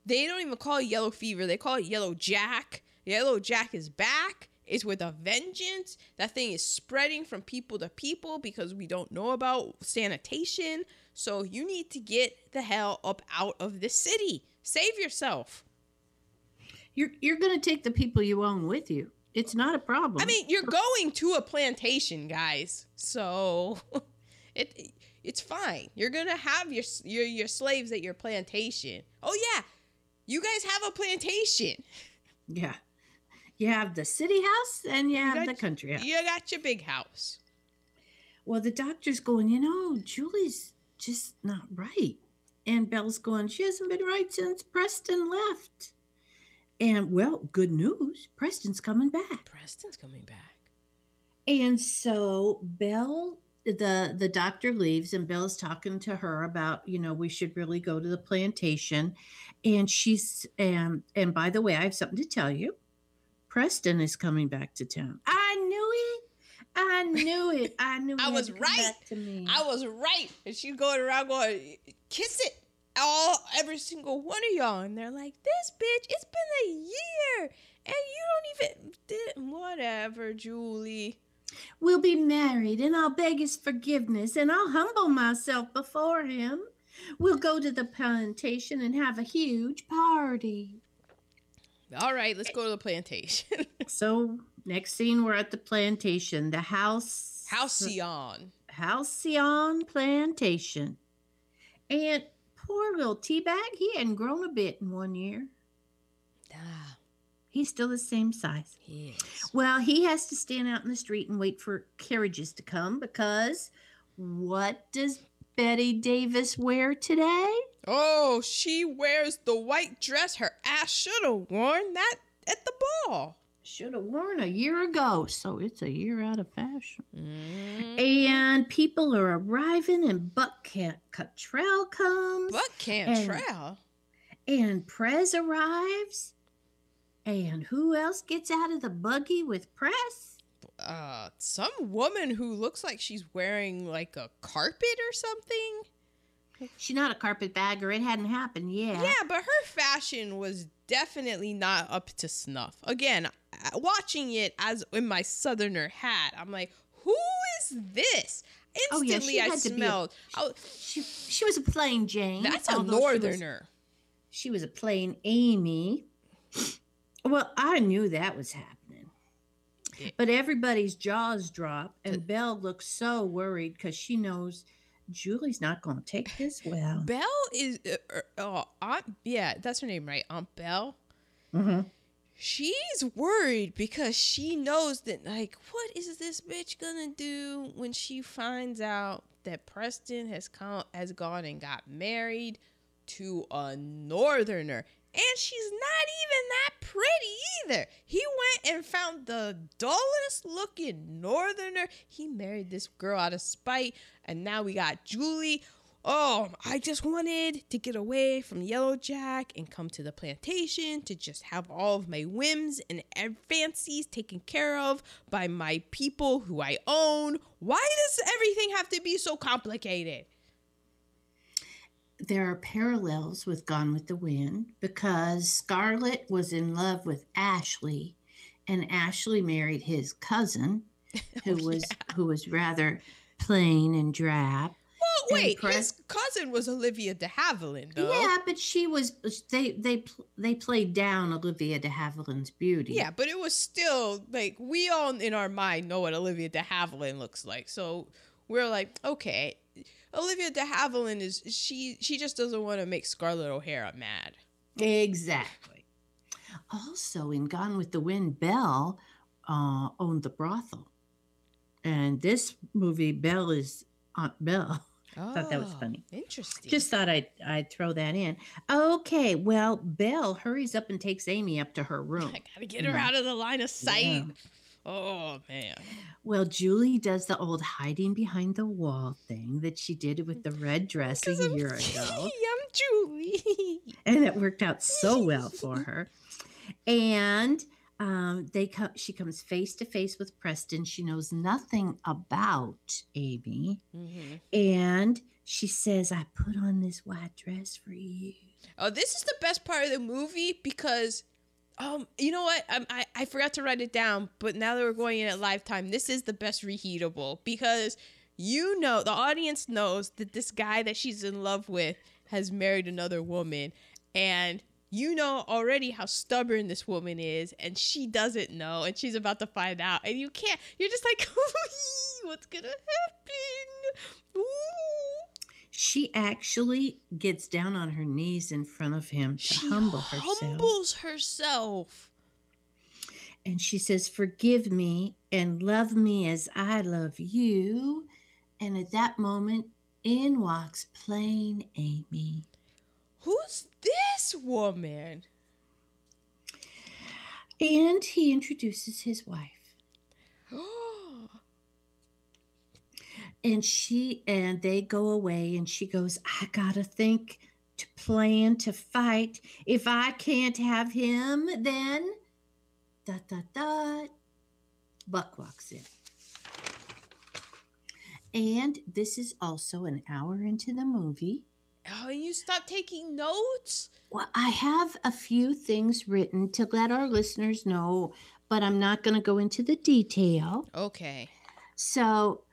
They don't even call it yellow fever. They call it yellow jack. Yellow jack is back. It's with a vengeance. That thing is spreading from people to people because we don't know about sanitation. So you need to get the hell up out of the city. Save yourself. You're going to take the people you own with you. It's not a problem. I mean, you're going to a plantation, guys. So it's fine. You're going to have your slaves at your plantation. Oh, yeah. You guys have a plantation. Yeah. You have the city house and you have the country house. You got your big house. Well, the doctor's going, Julie's just not right. And Belle's going, she hasn't been right since Preston left. And, well, good news. Preston's coming back. And so Belle, the doctor leaves, and Belle's talking to her about, we should really go to the plantation. And she's, and by the way, I have something to tell you. Preston is coming back to town. I knew it. I was right. And she's going around going, kiss it. Every single one of y'all, and they're like, this bitch, it's been a year and you don't even whatever, Julie, we'll be married and I'll beg his forgiveness and I'll humble myself before him. We'll go to the plantation and have a huge party. All right, let's go to the plantation. So next scene, we're at the plantation, the Halcyon plantation, and poor little teabag, he hadn't grown a bit in 1 year. He's still the same size. He is. Well, he has to stand out in the street and wait for carriages to come because what does Bette Davis wear today? Oh, she wears the white dress her ass should have worn that at the ball. Should have worn a year ago, so it's a year out of fashion. Mm. And people are arriving, and Buck Cantrell comes. Buck Cantrell? And Prez arrives. And who else gets out of the buggy with Prez? Some woman who looks like she's wearing, like, a carpet or something. She's not a carpetbagger. It hadn't happened yet. Yeah, but her fashion was definitely not up to snuff. Again, watching it as in my Southerner hat, I'm like, who is this? Instantly, I smelled. She was a plain Jane. That's a Northerner. She was a plain Amy. Well, I knew that was happening. Yeah. But everybody's jaws drop, and Belle looks so worried because she knows Julie's not going to take this well. Belle is, that's her name, right? Aunt Belle? Mm-hmm. She's worried because she knows that, like, what is this bitch going to do when she finds out that Preston has gone and got married to a Northerner? And she's not even that pretty either. He went and found the dullest looking Northerner. He married this girl out of spite. And now we got Julie. Oh, I just wanted to get away from Yellow Jack and come to the plantation to just have all of my whims and fancies taken care of by my people who I own. Why does everything have to be so complicated? There are parallels with Gone with the Wind because Scarlett was in love with Ashley, and Ashley married his cousin, who was rather plain and drab. Well, wait, his cousin was Olivia de Havilland, though. Yeah, but she was they played down Olivia de Havilland's beauty. Yeah, but it was still like we all in our mind know what Olivia de Havilland looks like, so we're like, okay. Olivia de Havilland she just doesn't want to make Scarlett O'Hara mad. Exactly. Also, in Gone with the Wind, Belle owned the brothel. And this movie, Belle is Aunt Belle. I thought that was funny. Interesting. Just thought I'd throw that in. Okay, well, Belle hurries up and takes Amy up to her room. I gotta get her out of the line of sight. Yeah. Oh, man. Well, Julie does the old hiding behind the wall thing that she did with the red dress a year ago. I'm Julie. And it worked out so well for her. And she comes face to face with Preston. She knows nothing about Amy. Mm-hmm. And she says, I put on this white dress for you. Oh, this is the best part of the movie because, you know what? I forgot to write it down, but now that we're going in at live time, this is the best reheatable because you know, the audience knows that this guy that she's in love with has married another woman, and you know already how stubborn this woman is, and she doesn't know, and she's about to find out, and you can't. You're just like, what's gonna happen? Ooh. She actually gets down on her knees in front of him to humble herself. She humbles herself. And she says, forgive me and love me as I love you. And at that moment, in walks plain Amy. Who's this woman? And he introduces his wife. And they go away, and she goes, I gotta think, to plan, to fight. If I can't have him, then dot dot dot. Buck walks in. And this is also an hour into the movie. Oh, you stopped taking notes? Well, I have a few things written to let our listeners know, but I'm not going to go into the detail. Okay. So,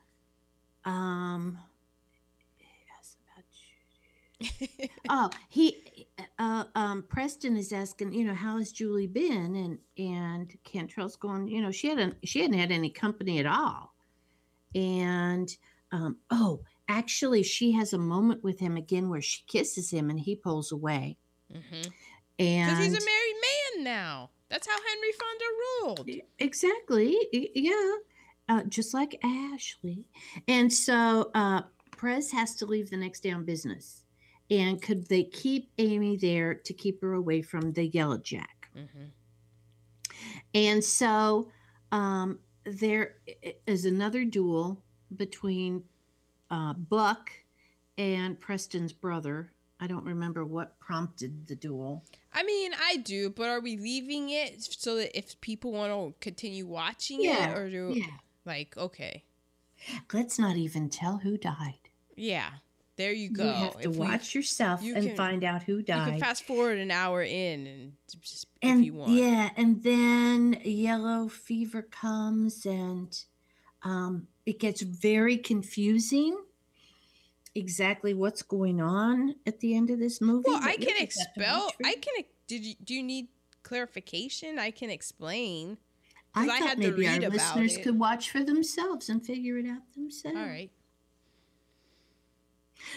Preston is asking, how has Julie been? And Cantrell's going, she hadn't had any company at all. And, actually, she has a moment with him again where she kisses him and he pulls away. Mm-hmm. And because he's a married man now. That's how Henry Fonda ruled. Exactly. Yeah. Just like Ashley. And so Prez has to leave the next day on business. And could they keep Amy there to keep her away from the Yellow Jack? Mm-hmm. And so there is another duel between Buck and Preston's brother. I don't remember what prompted the duel. I mean, I do, but are we leaving it so that if people want to continue watching it? Or do okay. Let's not even tell who died. Yeah, there you go. You have to watch yourself and find out who died. You can fast forward an hour in and just if you want. Yeah, and then yellow fever comes and... it gets very confusing exactly what's going on at the end of this movie. Well, I can expel. Do you need clarification? I can explain. I thought maybe our listeners could watch for themselves and figure it out themselves. All right.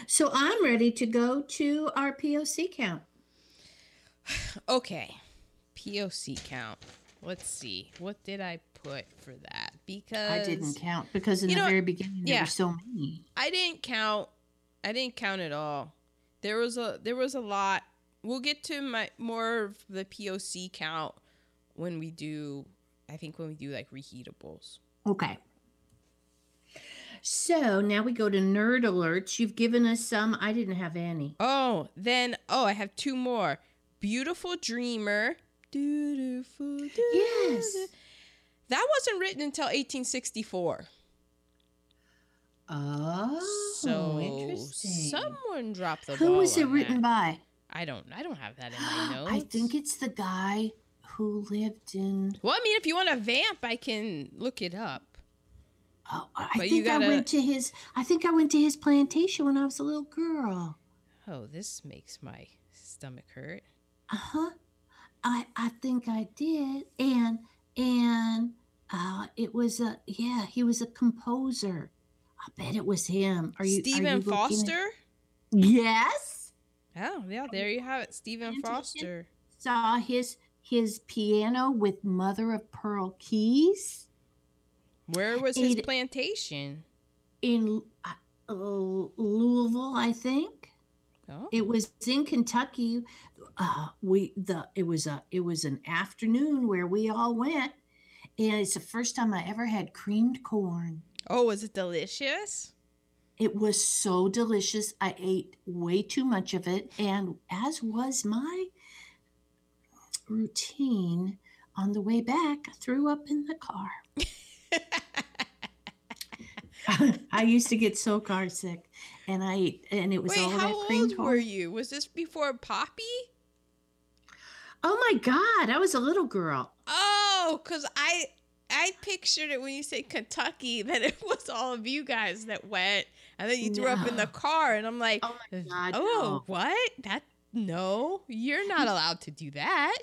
So I'm ready to go to our POC count. Okay. POC count. Let's see. What did I put for that? Because I didn't count because in the very beginning there were so many. I didn't count at all. There was a lot. We'll get to more of the POC count when we do like reheatables. Okay. So now we go to nerd alerts. You've given us some. I didn't have any. Oh, I have two more. Beautiful Dreamer. Yes. That wasn't written until 1864. Oh, so interesting. Someone dropped the ball. Who was it written by? I don't have that in my notes. I think it's the guy who lived in... Well, I mean, if you want to vamp, I can look it up. Oh, I think I went to his plantation when I was a little girl. Oh, this makes my stomach hurt. Uh-huh. I think I did. And it was he was a composer. I bet it was him. Stephen Foster? Yes. Oh, yeah, there you have it. Stephen Foster. Saw his piano with mother of pearl keys. Where was his plantation? In Louisville, I think. Oh. It was in Kentucky. It was an afternoon where we all went, and it's the first time I ever had creamed corn. Oh, was it delicious? It was so delicious. I ate way too much of it, and as was my routine on the way back, I threw up in the car. I used to get so car sick, and it was all that cream. Wait, how old were you? Was this before Poppy? Oh my God, I was a little girl. Oh, because I pictured it when you say Kentucky that it was all of you guys that went, and then you threw up in the car, and I'm like, oh my God, what? That no, you're not allowed to do that.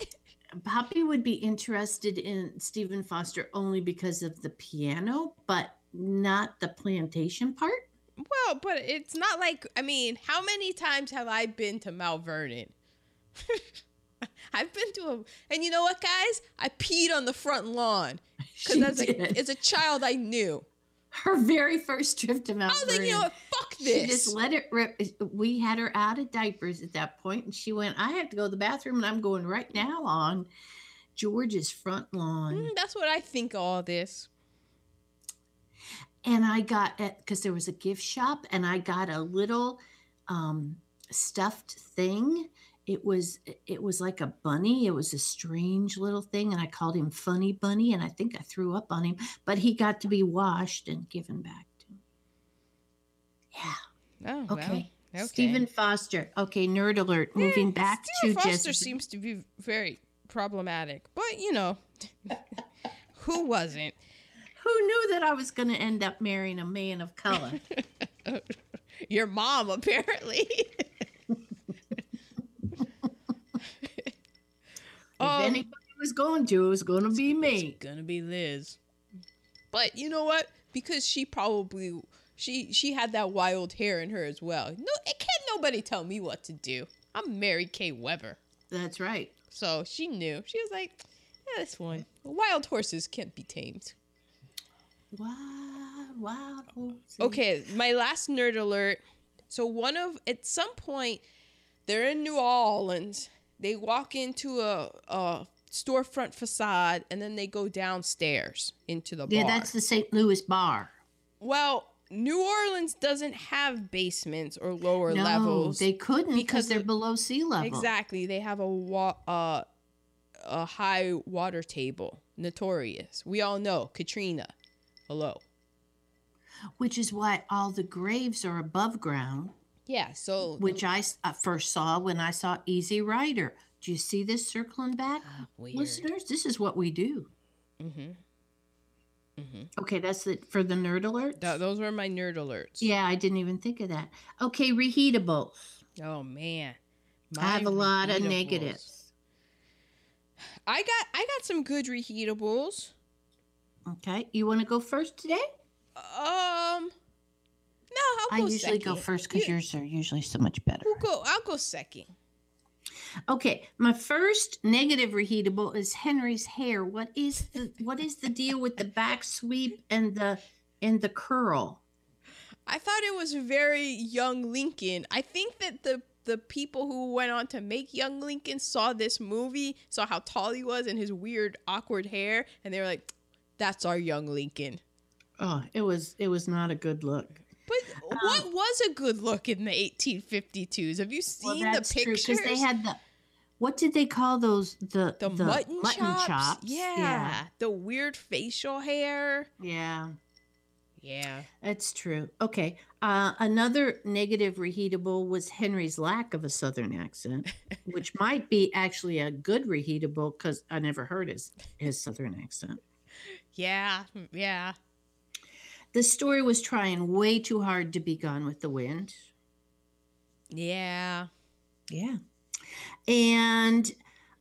Poppy would be interested in Stephen Foster only because of the piano, but not the plantation part. Well, but it's not like, I mean, how many times have I been to Mount Vernon? I've been to and you know what, guys? I peed on the front lawn because as a child I knew. Her very first trip to Mount Vernon. I was like, you know what? Fuck this. She just let it rip. We had her out of diapers at that point, and she went, I have to go to the bathroom, and I'm going right now on George's front lawn. That's what I think of all this. And I got it because there was a gift shop, and I got a little stuffed thing. It was like a bunny. It was a strange little thing, and I called him Funny Bunny, and I think I threw up on him, but he got to be washed and given back to me. Yeah. Oh, okay. Well, okay. Stephen Foster. Okay, nerd alert. Moving back Stephen to Foster Jessica. Seems to be very problematic, but you know, who wasn't? Who knew that I was going to end up marrying a man of color? Your mom, apparently. If anybody was going to, it was going to be me. It's going to be Liz. But you know what? Because she probably, she had that wild hair in her as well. No, it can't nobody tell me what to do. I'm Mary Kay Weber. That's right. So she knew. She was like, yeah, this one. Wild horses can't be tamed. Wild horses. Okay, my last nerd alert. So at some point, they're in New Orleans. They walk into a storefront facade, and then they go downstairs into the bar. Yeah, that's the St. Louis bar. Well, New Orleans doesn't have basements or lower levels. No, they couldn't because they're below sea level. Exactly. They have a high water table, notorious. We all know, Katrina. Hello. Which is why all the graves are above ground. Yeah, so... Which I first saw when I saw Easy Rider. Do you see this circling back? Weird. Listeners, this is what we do. Mm-hmm. Mm-hmm. Okay, that's it for the nerd alerts? Those were my nerd alerts. Yeah, I didn't even think of that. Okay, reheatables. Oh, man. I have a lot of negatives. I got some good reheatables. Okay, you want to go first today? No, I'll go second. I usually go first because yours are usually so much better. I'll go second. Okay, my first negative reheatable is Henry's hair. What is the deal with the back sweep and the curl? I thought it was very Young Lincoln. I think that the people who went on to make Young Lincoln saw this movie, saw how tall he was and his weird, awkward hair, and they were like, "That's our Young Lincoln." Oh, it was not a good look. But what was a good look in the 1852s? Have you seen the pictures? Because they had what did they call those? The mutton chops. Yeah. The weird facial hair. Yeah. That's true. Okay. Another negative reheatable was Henry's lack of a Southern accent, which might be actually a good reheatable because I never heard his Southern accent. Yeah. The story was trying way too hard to be Gone with the Wind. Yeah. And,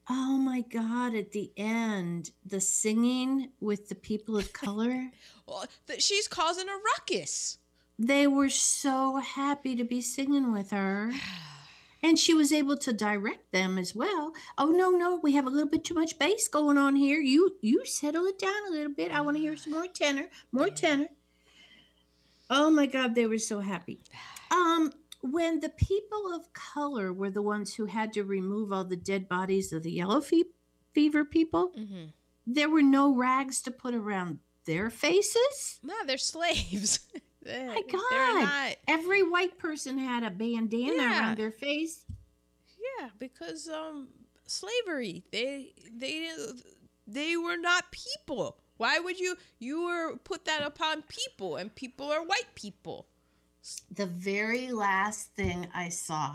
oh my God, at the end, the singing with the people of color. Well, she's causing a ruckus. They were so happy to be singing with her. And she was able to direct them as well. Oh, no, we have a little bit too much bass going on here. You settle it down a little bit. I want to hear some more tenor, tenor. Oh, my God, they were so happy. When the people of color were the ones who had to remove all the dead bodies of the yellow fever people, mm-hmm. There were no rags to put around their faces. No, they're slaves. My God. Every white person had a bandana around their face. Yeah, because slavery. They were not people. Why would you were put that upon people, and people are white people. The very last thing I saw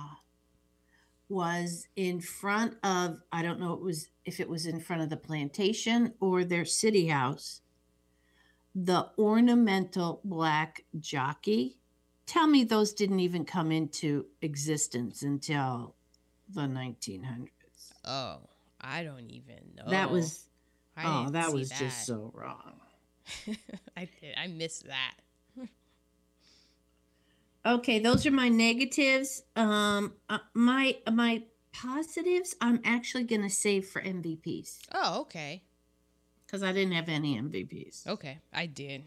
was in front of, I don't know if it was in front of the plantation or their city house, the ornamental black jockey. Tell me those didn't even come into existence until the 1900s. Oh, I don't even know. That was just so wrong. I missed that. Okay, those are my negatives. My positives, I'm actually going to save for MVPs. Oh, okay. Because I didn't have any MVPs. Okay, I did.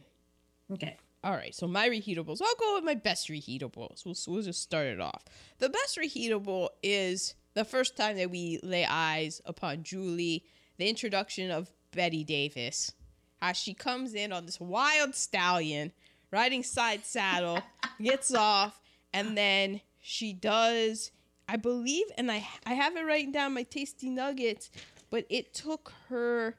Okay. All right, so my reheatables. I'll go with my best reheatables. We'll just start it off. The best reheatable is the first time that we lay eyes upon Julie, the introduction of Bette Davis, how she comes in on this wild stallion, riding side saddle, gets off, and then she does, I believe, and I have it written down, my tasty nuggets, but it took her,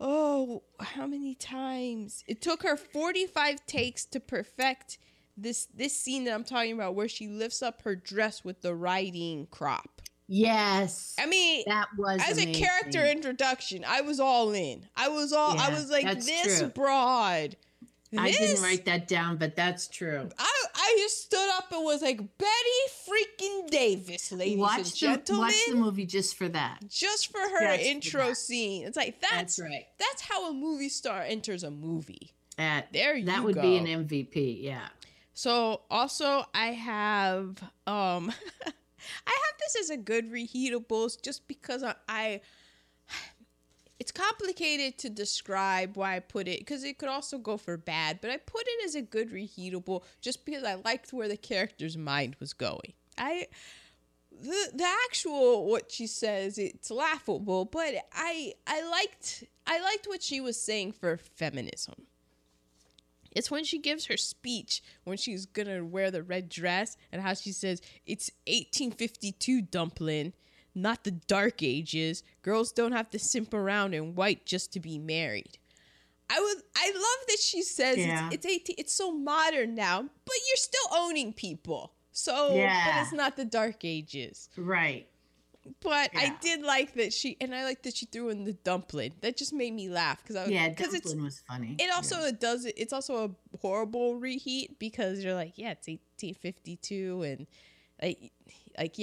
how many times? It took her 45 takes to perfect this scene that I'm talking about, where she lifts up her dress with the riding crop. Yes. I mean, that was as amazing. A character introduction, I was all in. I was like, this true. Broad. I didn't write that down, but that's true. I just stood up and was like, Bette freaking Davis, ladies and gentlemen. Watch the movie just for that. Just for her intro scene. It's like, that's right. That's how a movie star enters a movie. That would be an MVP, yeah. So also I have... I have this as a good reheatables just because I it's complicated to describe why I put it, because it could also go for bad, but I put it as a good reheatable just because I liked where the character's mind was going. The actual what she says, it's laughable, but I liked what she was saying for feminism. It's when she gives her speech, when she's going to wear the red dress, and how she says, it's 1852, dumpling, not the dark ages. Girls don't have to simp around in white just to be married. I love that she says it's so modern now, but you're still owning people. So, but it's not the dark ages. Right. But I did like that she threw in the dumpling. That just made me laugh because dumpling was funny. It also it's also a horrible reheat because you're like, it's 1852 and like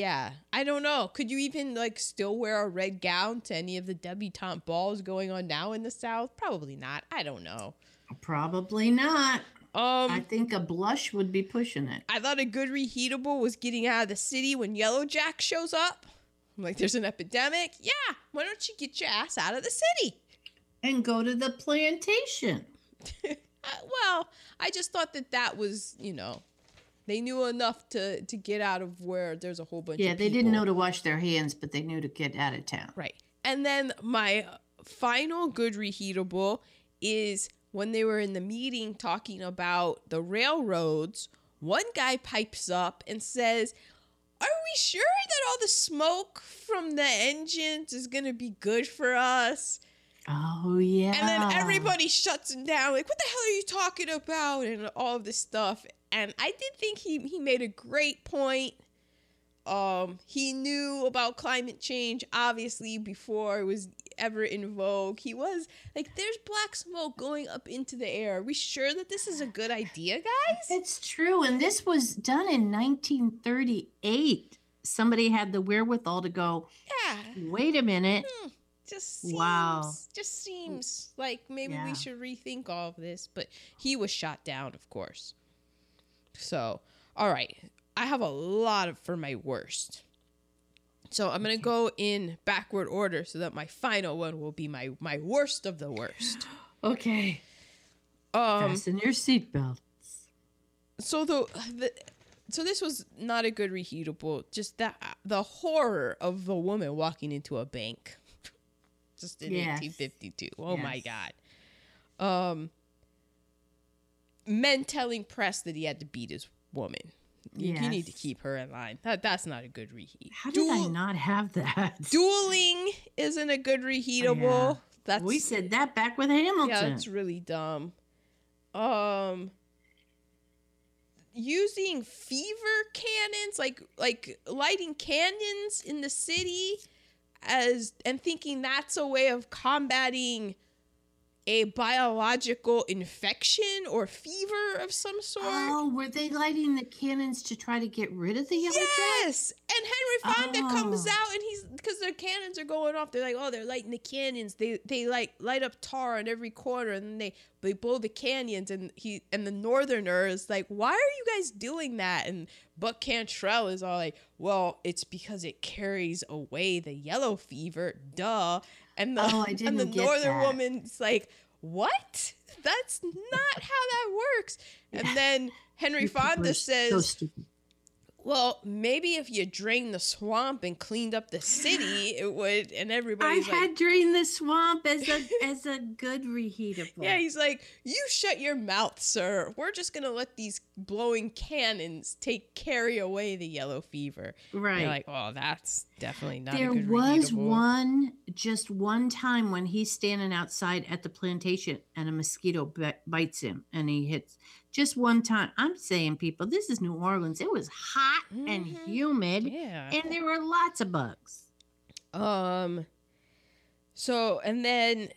I don't know. Could you even still wear a red gown to any of the debutante balls going on now in the South? Probably not. I don't know. Probably not. I think a blush would be pushing it. I thought a good reheatable was getting out of the city when Yellow Jack shows up. I'm like, there's an epidemic. Yeah, why don't you get your ass out of the city? And go to the plantation. Well, I just thought that was, they knew enough to get out of where there's a whole bunch of people. Yeah, they didn't know to wash their hands, but they knew to get out of town. Right. And then my final good reheatable is when they were in the meeting talking about the railroads, one guy pipes up and says... Are we sure that all the smoke from the engines is going to be good for us? Oh, yeah. And then everybody shuts him down. Like, what the hell are you talking about? And all this stuff. And I did think he made a great point. He knew about climate change, obviously, before it was ever in vogue. He was like, there's black smoke going up into the air. Are we sure that this is a good idea, guys? It's true. And this was done in 1938. Somebody had the wherewithal to go, wait a minute. Just seems like maybe we should rethink all of this. But he was shot down, of course. So, all right. I have a lot for my worst. So I'm going to go in backward order so that my final one will be my worst of the worst. Okay. Fasten your seatbelts. So so this was not a good reheatable. Just the horror of the woman walking into a bank. Just in 1852. Oh, my God. men telling press that he had to beat his woman. Yes. You need to keep her in line. That's not a good reheat. How did I not have that? Dueling isn't a good reheatable. Yeah. That's, we said that back with Hamilton. Yeah, it's really dumb. Using fever cannons, like lighting cannons in the city, and thinking that's a way of combating a biological infection or fever of some sort. Oh, were they lighting the cannons to try to get rid of the yellow jacket? Yes! And Henry Fonda comes out and he's... Because their cannons are going off. They're like, oh, they're lighting the cannons. They like light up tar on every corner, and then they blow the canyons, and the northerner is like, why are you guys doing that? And Buck Cantrell is all like, well, it's because it carries away the yellow fever, duh. And the northern woman's like, what? That's not how that works. And then Henry Fonda says, well, maybe if you drained the swamp and cleaned up the city, it would. And everybody's like, I had drained the swamp as a good reheatable. Yeah, he's like, you shut your mouth, sir. We're just going to let these blowing cannons carry away the yellow fever. Right. You're like, oh, that's definitely not a good reheatable. There was one time when he's standing outside at the plantation and a mosquito bites him and he hits. Just one time. I'm saying, people, this is New Orleans. It was hot and humid, and there were lots of bugs. So, and then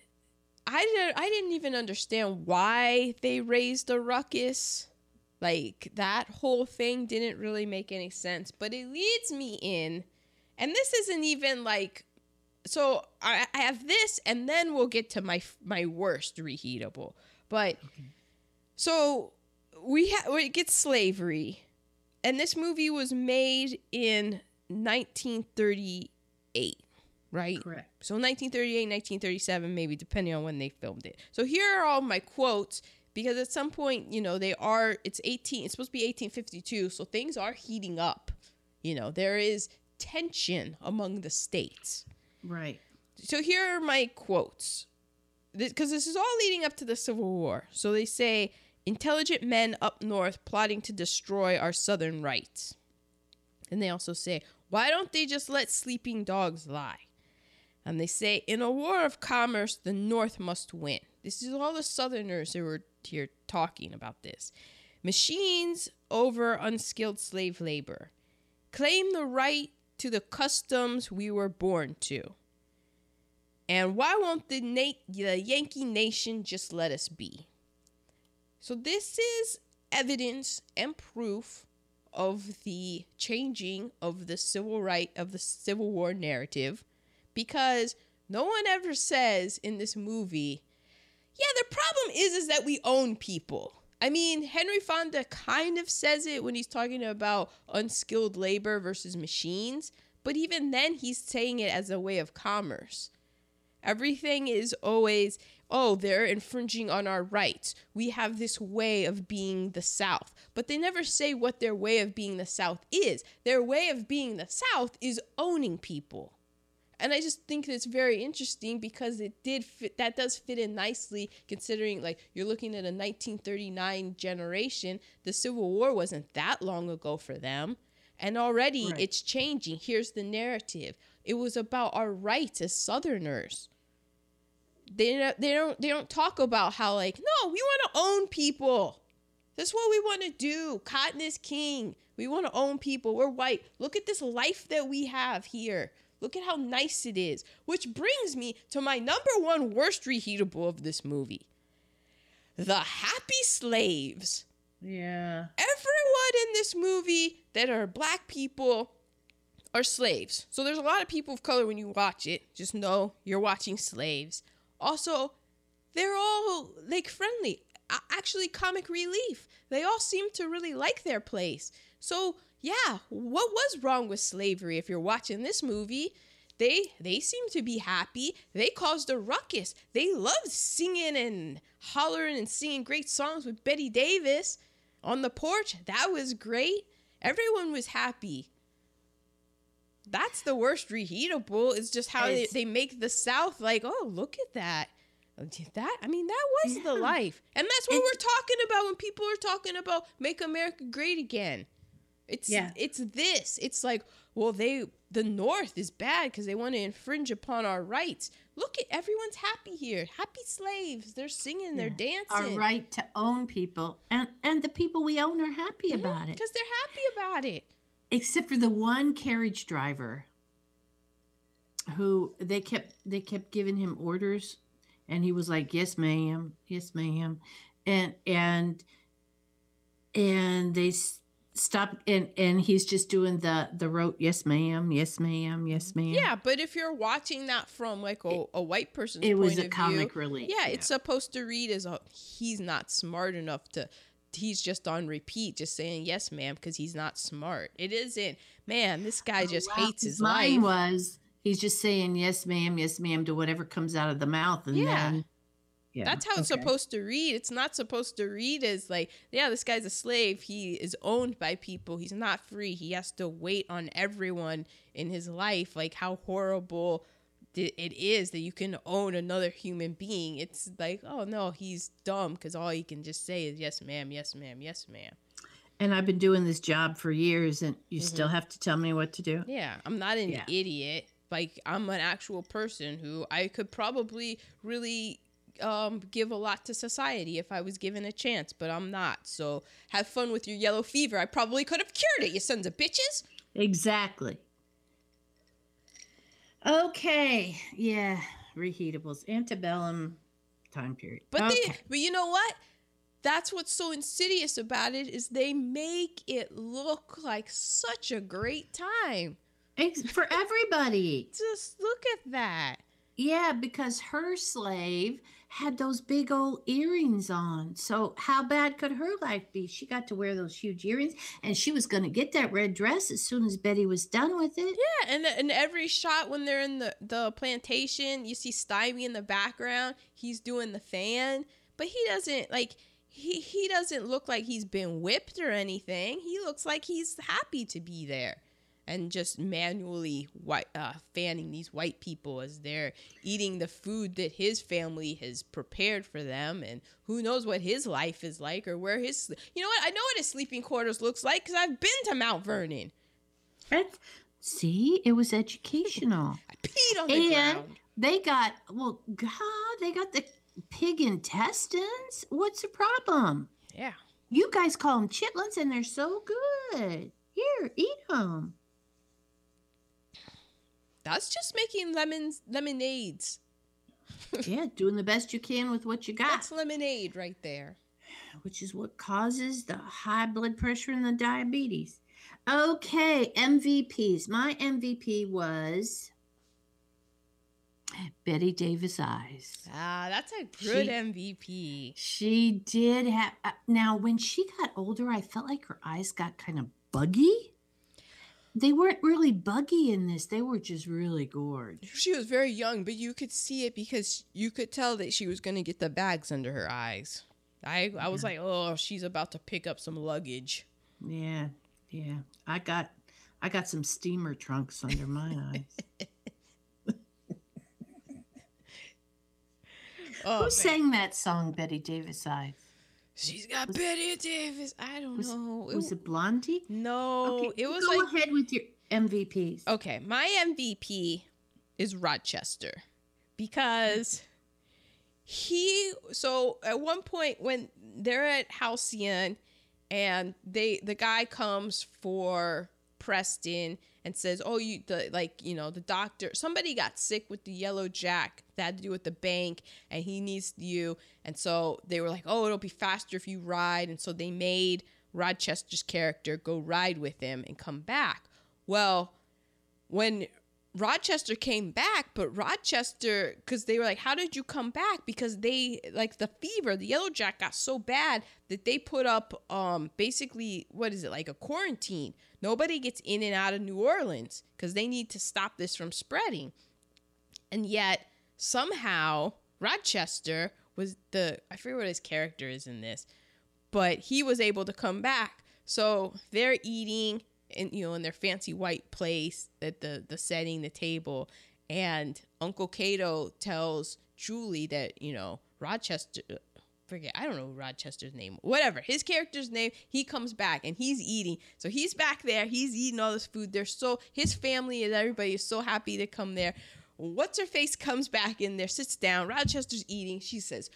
I didn't even understand why they raised a ruckus. Like, that whole thing didn't really make any sense. But it leads me in, and this isn't even like, so I have this, and then we'll get to my worst reheatable. But, okay. So... it gets slavery, and this movie was made in 1938, right? Correct. So 1938, 1937, maybe, depending on when they filmed it. So here are all my quotes, because at some point, you know, it's supposed to be 1852, so things are heating up. You know, there is tension among the states. Right. So here are my quotes, because this is all leading up to the Civil War. So they say, intelligent men up north plotting to destroy our southern rights. And they also say, why don't they just let sleeping dogs lie? And they say, in a war of commerce, the north must win. This is all the southerners who were here talking about this. Machines over unskilled slave labor. Claim the right to the customs we were born to. And why won't the Yankee nation just let us be? So this is evidence and proof of the changing of the Civil War narrative, because no one ever says in this movie, yeah, the problem is that we own people. I mean, Henry Fonda kind of says it when he's talking about unskilled labor versus machines, but even then he's saying it as a way of commerce. Everything is always, oh, they're infringing on our rights. We have this way of being the South. But they never say what their way of being the South is. Their way of being the South is owning people. And I just think that's very interesting, because it did fit, that does fit in nicely, considering, like, you're looking at a 1939 generation. The Civil War wasn't that long ago for them. And already it's changing. Here's the narrative. It was about our rights as Southerners. They don't talk about how, like, no, we want to own people. That's what we want to do. Cotton is king. We want to own people. We're white. Look at this life that we have here. Look at how nice it is. Which brings me to my number one worst reheatable of this movie. The happy slaves. Yeah. Everyone in this movie that are black people are slaves. So there's a lot of people of color when you watch it. Just know you're watching slaves. Also, they're all, like, friendly. Actually, comic relief. They all seem to really like their place. So, yeah, what was wrong with slavery? If you're watching this movie, they seem to be happy. They caused a ruckus. They loved singing and hollering and singing great songs with Bette Davis on the porch. That was great. Everyone was happy. That's the worst reheatable. It's just how they make the South like, oh, look at that. That was the life. And that's what we're talking about when people are talking about Make America Great Again. It's this. It's like, well, the North is bad because they want to infringe upon our rights. Look at everyone's happy here. Happy slaves. They're singing. They're dancing. Our right to own people. And the people we own are happy about it. Because they're happy about it. Except for the one carriage driver who they kept giving him orders. And he was like, yes, ma'am. And they stopped, and he's just doing the rote, yes, ma'am, yes, ma'am, yes, ma'am. Yeah, but if you're watching that from like a white person's point of view. It was a comic relief. Yeah, it's supposed to read as he's not smart enough to, he's just on repeat, just saying, yes, ma'am, because he's not smart. It isn't, man, this guy just hates his life. Mine was. He's just saying, yes, ma'am, to whatever comes out of the mouth. And then, that's how it's supposed to read. It's not supposed to read as like, this guy's a slave. He is owned by people. He's not free. He has to wait on everyone in his life. Like, how horrible it is that you can own another human being. It's like, oh, no, he's dumb because all he can just say is, yes, ma'am, yes, ma'am, yes, ma'am. And I've been doing this job for years, and you still have to tell me what to do? Yeah, I'm not an idiot. Like, I'm an actual person who I could probably really give a lot to society if I was given a chance, but I'm not. So have fun with your yellow fever. I probably could have cured it, you sons of bitches. Exactly. Okay. Yeah. Reheatables. Antebellum time period. But you know what? That's what's so insidious about it is they make it look like such a great time. It's for everybody. Just look at that. Yeah, because her slave had those big old earrings on. So how bad could her life be? She got to wear those huge earrings, and she was going to get that red dress as soon as Betty was done with it. Yeah, and in every shot when they're in the plantation, you see Stymie in the background. He's doing the fan, but he doesn't like he doesn't look like he's been whipped or anything. He looks like he's happy to be there. And just manually fanning these white people as they're eating the food that his family has prepared for them. And who knows what his life is like or where his... You know what? I know what his sleeping quarters looks like because I've been to Mount Vernon. See? It was educational. I peed on the ground. And they got the pig intestines. What's the problem? Yeah. You guys call them chitlins and they're so good. Here, eat them. That's just making lemonades. Yeah, doing the best you can with what you got. That's lemonade right there. Which is what causes the high blood pressure and the diabetes. Okay, MVPs. My MVP was Bette Davis Eyes. Ah, that's a good MVP. She did have... Now, when she got older, I felt like her eyes got kind of buggy. They weren't really buggy in this. They were just really gorgeous. She was very young, but you could see it because you could tell that she was going to get the bags under her eyes. I was like, oh, she's about to pick up some luggage. Yeah, yeah. I got some steamer trunks under my eyes. Who sang that song, Bette Davis Eyes? She's got Bette Davis. I don't know. Was it Blondie? No. Okay, it was go ahead with your MVPs. Okay, my MVP is Rochester because at one point when they're at Halcyon and the guy comes for Preston and says, oh, the doctor, somebody got sick with the yellow jack that had to do with the bank and he needs you. And so they were like, oh, it'll be faster if you ride. And so they made Rochester's character go ride with him and come back. Well, when Rochester came back, but Rochester, because they were like, how did you come back? Because they, like, the fever, the yellow jack got so bad that they put up basically, what is it, like a quarantine. Nobody gets in and out of New Orleans because they need to stop this from spreading. And yet somehow Rochester was I forget what his character is in this, but he was able to come back. So they're eating in their fancy white place at the setting, the table. And Uncle Cato tells Julie that, you know, Rochester, forget, I don't know Rochester's name, whatever, his character's name, he comes back and he's eating. So he's back there, he's eating all this food. They're so, his family and everybody is so happy to come there. What's her face comes back in there, sits down, Rochester's eating. She says,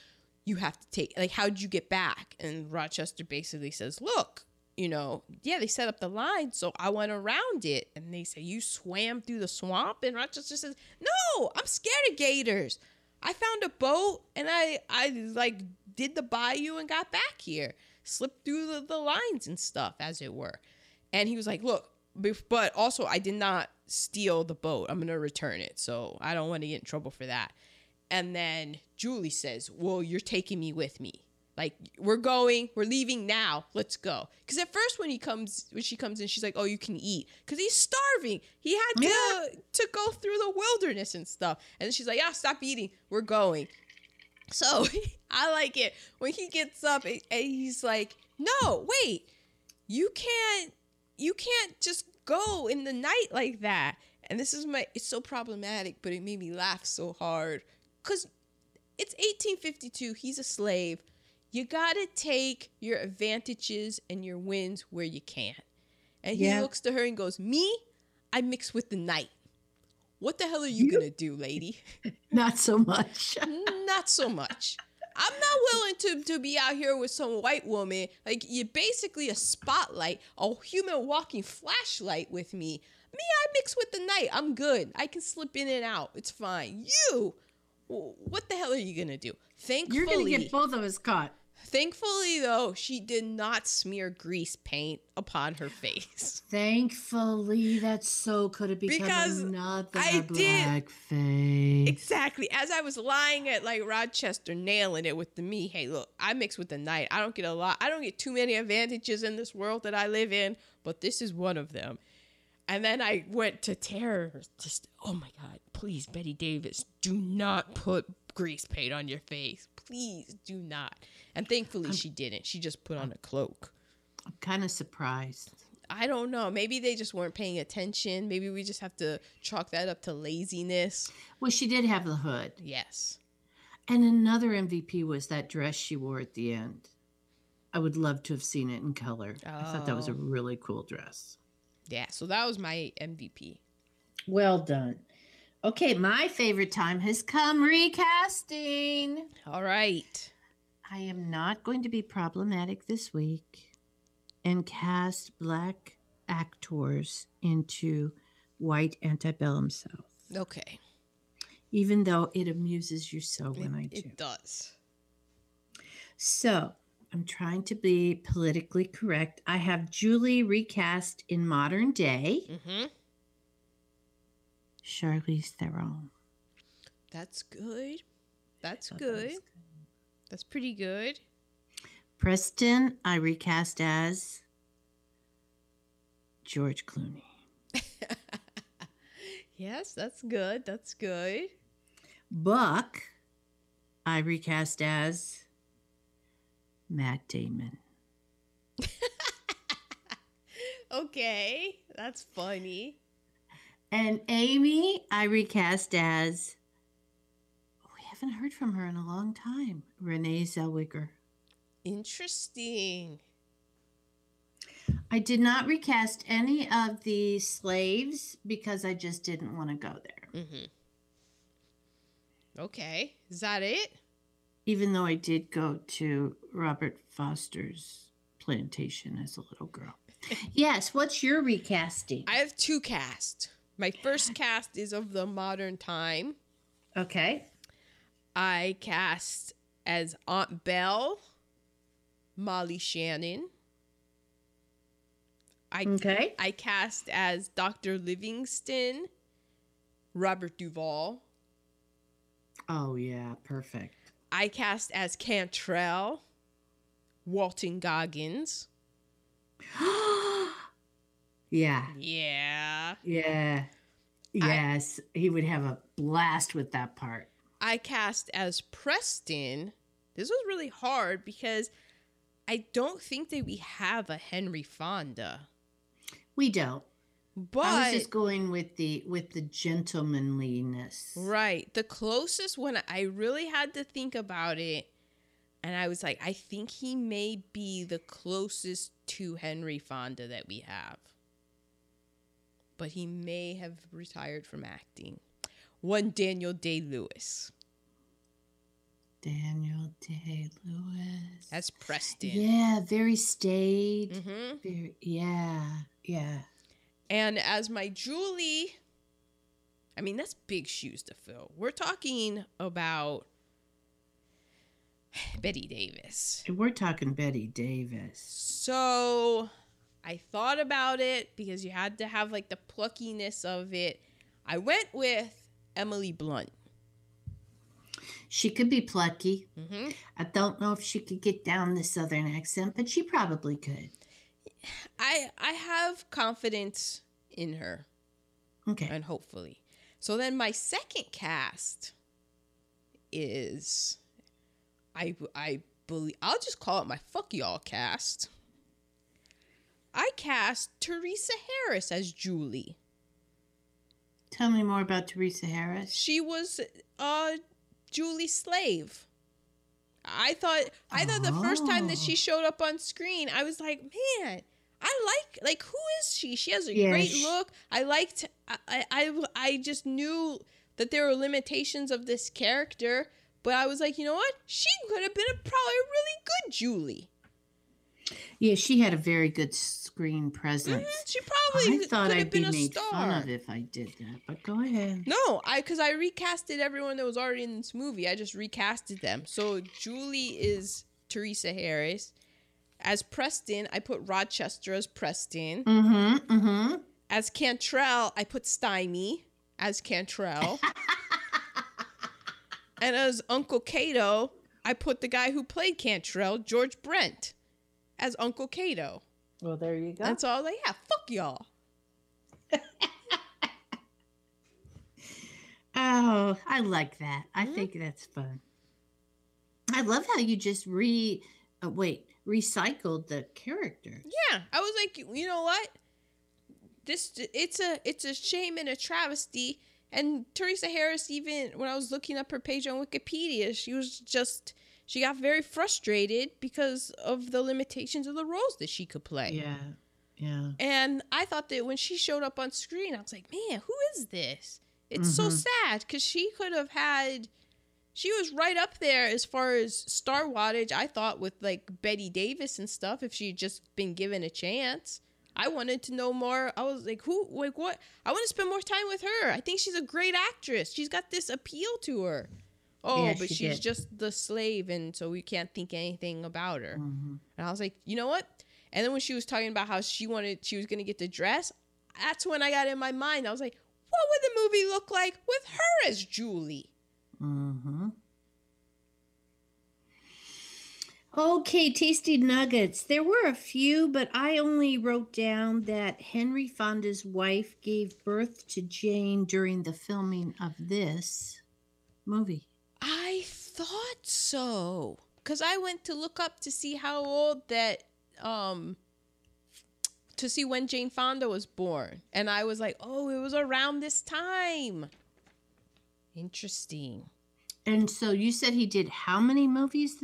you have to take, like, how'd you get back? And Rochester basically says, look, you know, yeah, they set up the line, so I went around it. And they say, you swam through the swamp? And Rochester says, no, I'm scared of gators. I found a boat and I like did the bayou and got back here, slipped through the lines and stuff, as it were. And he was like, look, but also I did not steal the boat. I'm going to return it. So I don't want to get in trouble for that. And then Julie says, well, you're taking me with me. Like, we're going, we're leaving now. Let's go. Because at first when she comes in, she's like, oh, you can eat. Because he's starving. He had to go through the wilderness and stuff. And then she's like, yeah, stop eating. We're going. So I like it. When he gets up and he's like, no, wait, you can't just go in the night like that. And this is it's so problematic, but it made me laugh so hard. Because it's 1852. He's a slave. You got to take your advantages and your wins where you can. And he looks to her and goes, me? I mix with the night. What the hell are you going to do, lady? Not so much. Not so much. I'm not willing to be out here with some white woman. Like, you're basically a spotlight, a human walking flashlight with me. Me, I mix with the night. I'm good. I can slip in and out. It's fine. You, what the hell are you going to do? Thankfully, you're going to get both of us caught. Thankfully, though, she did not smear grease paint upon her face. Thankfully, that so could have become another blackface. Exactly. As I was lying at, like, Rochester, nailing it with the me, hey, look, I mix with the night. I don't get a lot. I don't get too many advantages in this world that I live in, but this is one of them. And then I went to terror. Just, oh, my God, please, Bette Davis, do not put grease paint on your face. Please do not. And thankfully she didn't. She just put on a cloak. I'm kind of surprised. I don't know. Maybe they just weren't paying attention. Maybe we just have to chalk that up to laziness. Well, she did have the hood. Yes. And another MVP was that dress she wore at the end. I would love to have seen it in color. Oh. I thought that was a really cool dress. Yeah, so that was my MVP. Well done. Okay, my favorite time has come, recasting. All right. I am not going to be problematic this week and cast Black actors into white antebellum South. Okay. Even though it amuses you so when I do. It does. So I'm trying to be politically correct. I have Julie recast in modern day. Mm-hmm. Charlize Theron. That's good. That's good. That good. That's pretty good. Preston, I recast as George Clooney. Yes, that's good. That's good. Buck, I recast as Matt Damon. Okay, that's funny. And Amy, I recast as, we haven't heard from her in a long time, Renee Zellweger. Interesting. I did not recast any of the slaves because I just didn't want to go there. Mm-hmm. Okay. Is that it? Even though I did go to Robert Foster's plantation as a little girl. Yes. What's your recasting? I have two casts. My first cast is of the modern time. Okay. I cast as Aunt Belle, Molly Shannon. I cast as Dr. Livingston, Robert Duvall. Oh, yeah. Perfect. I cast as Cantrell, Walton Goggins. Yeah. Yeah. Yeah. Yes. He would have a blast with that part. I cast as Preston. This was really hard because I don't think that we have a Henry Fonda. We don't. But I was just going with the gentlemanliness. Right. The closest one I really had to think about it, and I was like, I think he may be the closest to Henry Fonda that we have. But he may have retired from acting. One Daniel Day-Lewis. Daniel Day-Lewis. That's Preston. Yeah, very staid. Mm-hmm. Yeah. And as my Julie, I mean, that's big shoes to fill. We're talking about Bette Davis. We're talking Bette Davis. So I thought about it because you had to have like the pluckiness of it. I went with Emily Blunt. She could be plucky. Mm-hmm. I don't know if she could get down the Southern accent, but she probably could. I have confidence in her. Okay. And hopefully. So then my second cast is, I believe, I'll just call it my fuck y'all cast. I cast Teresa Harris as Julie. Tell me more about Teresa Harris. She was Julie's slave. I thought the first time that she showed up on screen, I was like, man, I like who is she? She has a great look. I just knew that there were limitations of this character, but I was like, you know what? She could have been a really good Julie. Yeah, she had a very good screen presence. Mm-hmm. She probably could have been a star. I thought I'd be made fun of if I did that, but go ahead. No, because I recasted everyone that was already in this movie. I just recasted them. So Julie is Teresa Harris. As Preston, I put Rochester as Preston. Mm-hmm, mm-hmm. As Cantrell, I put Stymie as Cantrell. And as Uncle Cato, I put the guy who played Cantrell, George Brent, as Uncle Cato. Well, there you go. And so I was like, yeah, fuck y'all. Oh, I like that. I think that's fun. I love how you just recycled the character. Yeah. I was like, you know what? This it's a shame and a travesty. And Teresa Harris, even when I was looking up her page on Wikipedia, she got very frustrated because of the limitations of the roles that she could play. Yeah. And I thought that when she showed up on screen, I was like, man, who is this? It's so sad because she was right up there as far as star wattage, I thought, with like Bette Davis and stuff, if she'd just been given a chance. I wanted to know more. I was like, what? I want to spend more time with her. I think she's a great actress. She's got this appeal to her. Oh, yeah, but she's just the slave, and so we can't think anything about her. Mm-hmm. And I was like, you know what? And then when she was talking about how she was going to get the dress, that's when I got in my mind. I was like, what would the movie look like with her as Julie? Mm-hmm. Okay, tasty nuggets. There were a few, but I only wrote down that Henry Fonda's wife gave birth to Jane during the filming of this movie. I thought so, because I went to look up to see how old that, to see when Jane Fonda was born. And I was like, oh, it was around this time. Interesting. And so you said he did how many movies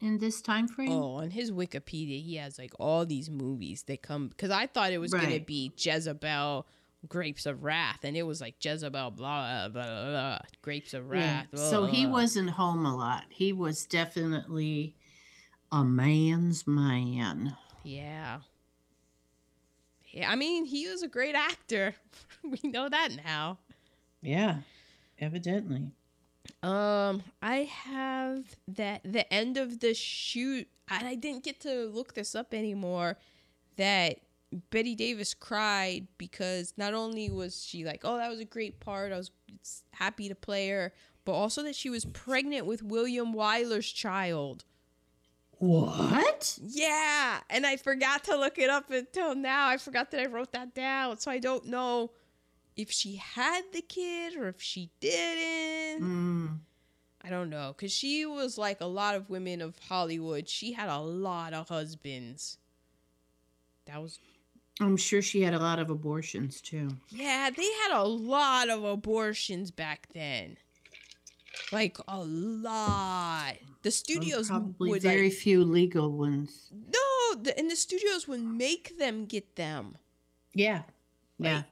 in this time frame? Oh, on his Wikipedia, he has like all these movies that come, because I thought it was going to be Jezebel, Grapes of Wrath, and it was like Jezebel, blah, blah, blah, Grapes of Wrath. Yeah. Blah, so he wasn't home a lot. He was definitely a man's man. Yeah. I mean, he was a great actor. We know that now. Yeah, evidently. I have that the end of the shoot, and I didn't get to look this up anymore, that Bette Davis cried because not only was she like, oh, that was a great part, I was happy to play her, but also that she was pregnant with William Wyler's child. What? Yeah. And I forgot to look it up until now. I forgot that I wrote that down. So I don't know if she had the kid or if she didn't. I don't know. Because she was like a lot of women of Hollywood. She had a lot of husbands. That was I'm sure she had a lot of abortions, too. Yeah, they had a lot of abortions back then. Like, a lot. The studios would... Very few legal ones. No, and the studios would make them get them. Yeah. Yeah. Like,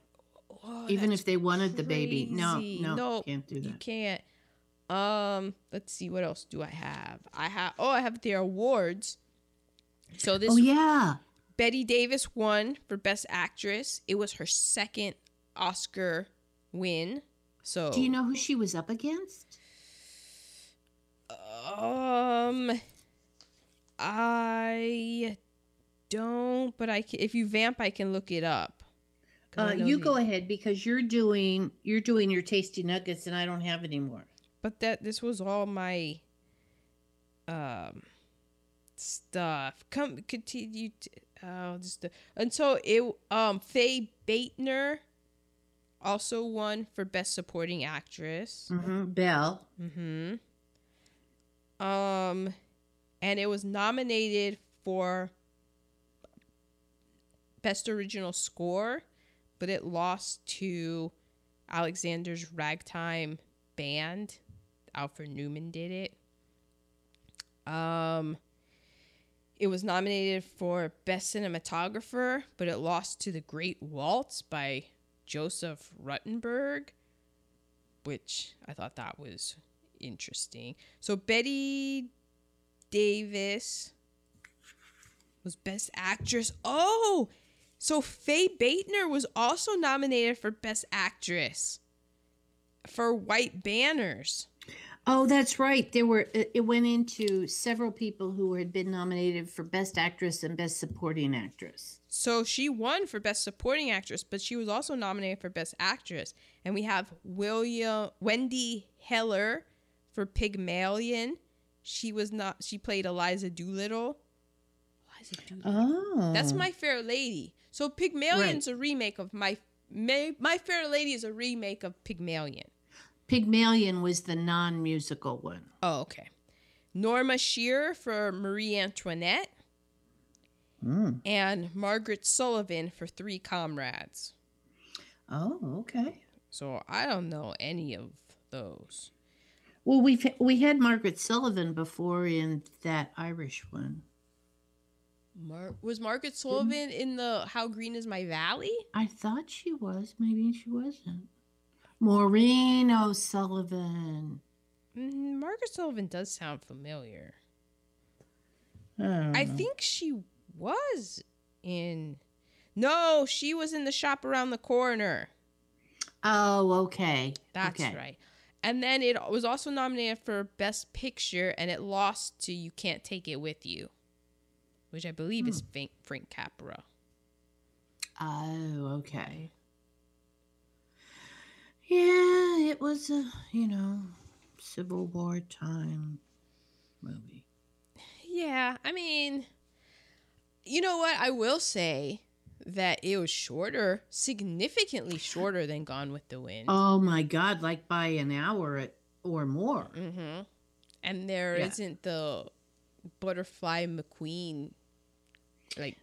oh, even if they wanted the baby. No, can't do that. You can't. Let's see, what else do I have? I have their awards. So this... Oh, yeah. Bette Davis won for Best Actress. It was her second Oscar win. So, do you know who she was up against? I don't, but I can, if you vamp, I can look it up. You go ahead, because you're doing your tasty nuggets, and I don't have any more. But this was all my stuff. Come continue. And so it Fay Bainter also won for Best Supporting Actress. Mm-hmm. Belle. Mm-hmm. And it was nominated for Best Original Score, but it lost to Alexander's Ragtime Band. Alfred Newman did it. It was nominated for Best Cinematographer, but it lost to The Great Waltz by Joseph Ruttenberg, which I thought that was interesting. So Bette Davis was Best Actress. Oh, so Fay Bainter was also nominated for Best Actress for White Banners. Oh, that's right. There were it went into several people who had been nominated for Best Actress and Best Supporting Actress. So she won for Best Supporting Actress, but she was also nominated for Best Actress. And we have Wendy Heller for Pygmalion. She played Eliza Doolittle. Oh. That's My Fair Lady. So Pygmalion's a remake of My Fair Lady is a remake of Pygmalion. Pygmalion was the non-musical one. Oh, okay. Norma Shearer for Marie Antoinette. Mm. And Margaret Sullivan for Three Comrades. Oh, okay. So I don't know any of those. Well, we had Margaret Sullivan before in that Irish one. Was Margaret Sullivan in the How Green Is My Valley? I thought she was. Maybe she wasn't. Maureen O'Sullivan. Margaret Sullivan does sound familiar. I think she was in... No, she was in The Shop Around the Corner. Oh, okay. That's right. And then it was also nominated for Best Picture, and it lost to You Can't Take It With You, which I believe is Frank Capra. Oh, okay. Yeah, it was a, Civil War time movie. Yeah, I mean, you know what? I will say that it was significantly shorter than Gone with the Wind. Oh, my God, like by an hour or more. Mm-hmm. And there isn't the Butterfly McQueen,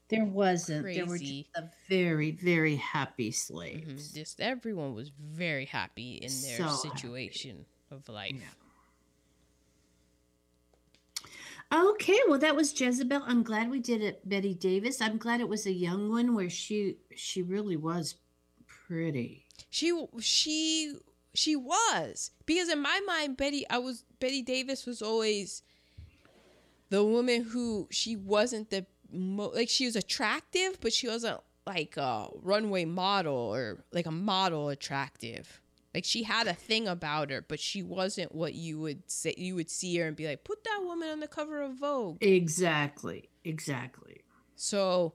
there wasn't. Crazy. There were just a very, very happy slaves. Mm-hmm. Just everyone was very happy in their situation of life. Yeah. Okay, well, that was Jezebel. I'm glad we did it, Bette Davis. I'm glad it was a young one where she really was pretty. She was, because in my mind, Bette Davis was always the woman who she wasn't the. She was attractive, but she wasn't like a runway model or like a model attractive. Like, she had a thing about her, but she wasn't what you would say. You would see her and be like, put that woman on the cover of Vogue. Exactly. So,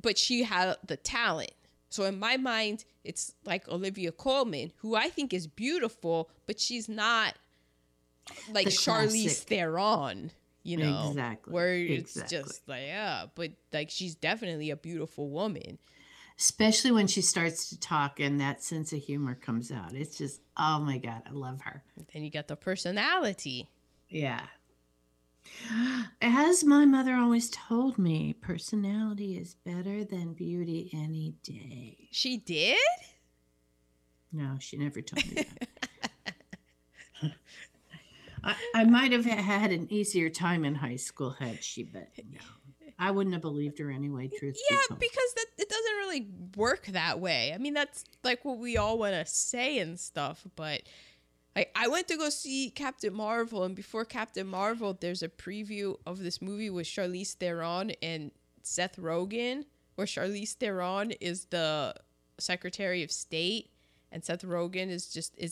but she had the talent. So in my mind, it's like Olivia Colman, who I think is beautiful, but she's not like Charlize Theron. Exactly. Where it's just like, yeah, but like, she's definitely a beautiful woman. Especially when she starts to talk and that sense of humor comes out. It's just, oh my God, I love her. And you got the personality. Yeah. As my mother always told me, personality is better than beauty any day. She did? No, she never told me that. I might have had an easier time in high school had she, but no. I wouldn't have believed her anyway, truth be told. Yeah, because it doesn't really work that way. I mean, that's like what we all want to say and stuff, but I went to go see Captain Marvel, and before Captain Marvel, there's a preview of this movie with Charlize Theron and Seth Rogen, where Charlize Theron is the Secretary of State, and Seth Rogen is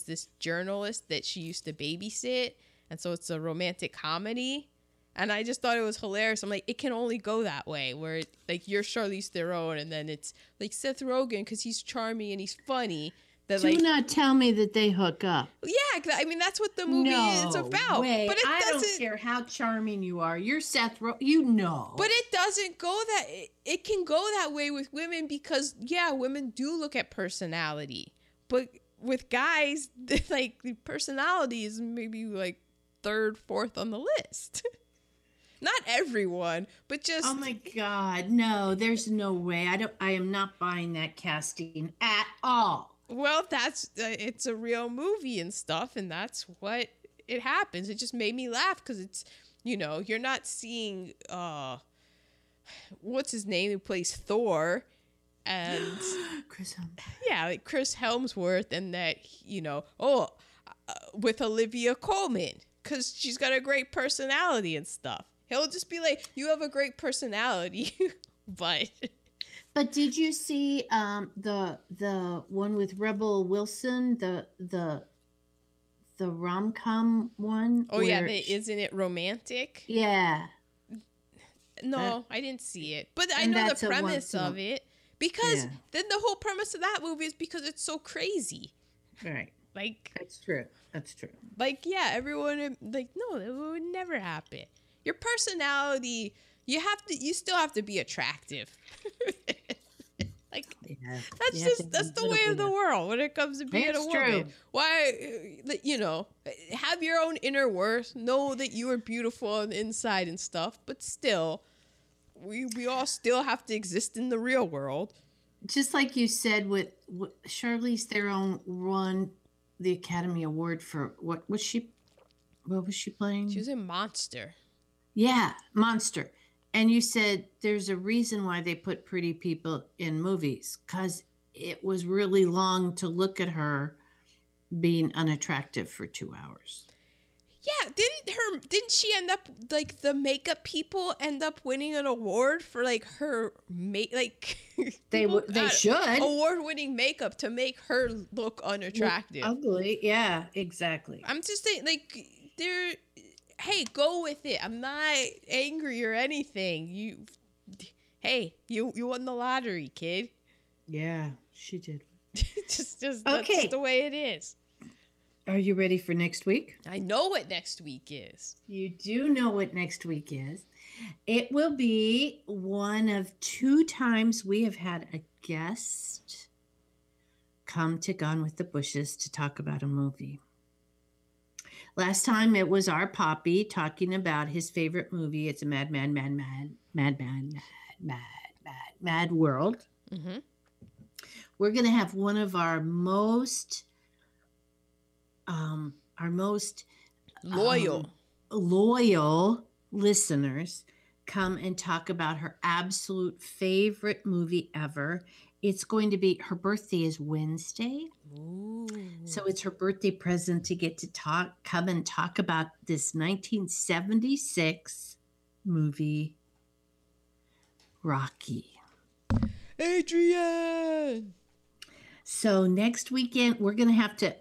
this journalist that she used to babysit, and so it's a romantic comedy. And I just thought it was hilarious. I'm like, it can only go that way, where like you're Charlize Theron, and then it's like Seth Rogen because he's charming and he's funny. That, do like, not tell me that they hook up. Yeah, I mean that's what the movie is about. Way. But I don't care how charming you are. You're Seth Rogen. You know. But it doesn't go that. It can go that way with women because women do look at personality. But with guys, like the personality is maybe like third, fourth on the list. Not everyone, but just... Oh, my God. No, there's no way. I am not buying that casting at all. Well, that's... it's a real movie and stuff, and that's what it happens. It just made me laugh because it's... You know, you're not seeing... what's his name who plays Thor? And... Chris Hemsworth. Yeah, like Chris Hemsworth and that, you know... Oh, with Olivia Colman because she's got a great personality and stuff. He'll just be like, you have a great personality, but did you see the one with Rebel Wilson, the rom-com one? Oh yeah, isn't it romantic? Yeah. No, I didn't see it, but I know the premise of it because then the whole premise of that movie is because it's so crazy. Right. Like That's true. Like everyone like no, that would never happen. Your personality, you still have to be attractive. Like that's the way of the world when it comes to being a woman. Why, you know, have your own inner worth, know that you are beautiful on the inside and stuff, but still we all still have to exist in the real world. Just like you said with Charlize Theron won the Academy Award for what was she playing? She was in Monster. Yeah, Monster. And you said there's a reason why they put pretty people in movies because it was really long to look at her being unattractive for 2 hours. Yeah, didn't she end up like the makeup people end up winning an award for like her they should award-winning makeup to make her look unattractive. Look ugly. Yeah, exactly. I'm just saying like go with it. I'm not angry or anything. You won the lottery, kid. Yeah, she did. just okay. That's the way it is. Are you ready for next week? I know what next week is. You do know what next week is. It will be one of 2 times we have had a guest come to Gone with the Bushes to talk about a movie. Last time it was our Poppy talking about his favorite movie. It's a mad world. Mm-hmm. We're going to have one of our most... loyal listeners come and talk about her absolute favorite movie ever. It's going to be, her birthday is Wednesday. Ooh. So it's her birthday present to get to come and talk about this 1976 movie, Rocky. Adrian! So next weekend we're gonna have to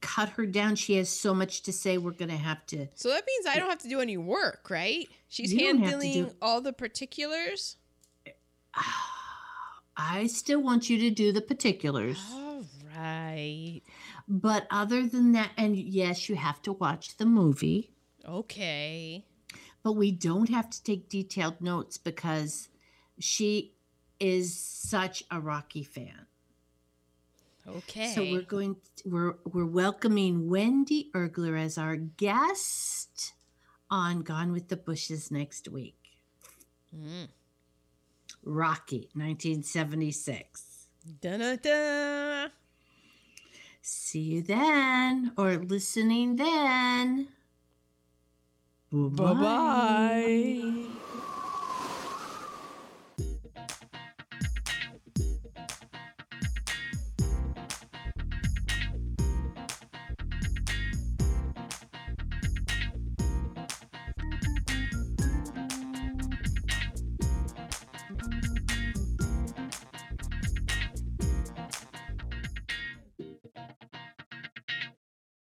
cut her down. She has so much to say. We're gonna have to. So that means I don't have to do any work, right? She's handling all the particulars. I still want you to do the particulars. All right. But other than that, and yes, you have to watch the movie. Okay. But we don't have to take detailed notes because she is such a Rocky fan. Okay. So we're welcoming Wendy Ergler as our guest on Gone with the Bushes next week. Mm. Rocky, 1976. Da-da-da. See you then, or listening then. Bye-bye. Bye-bye.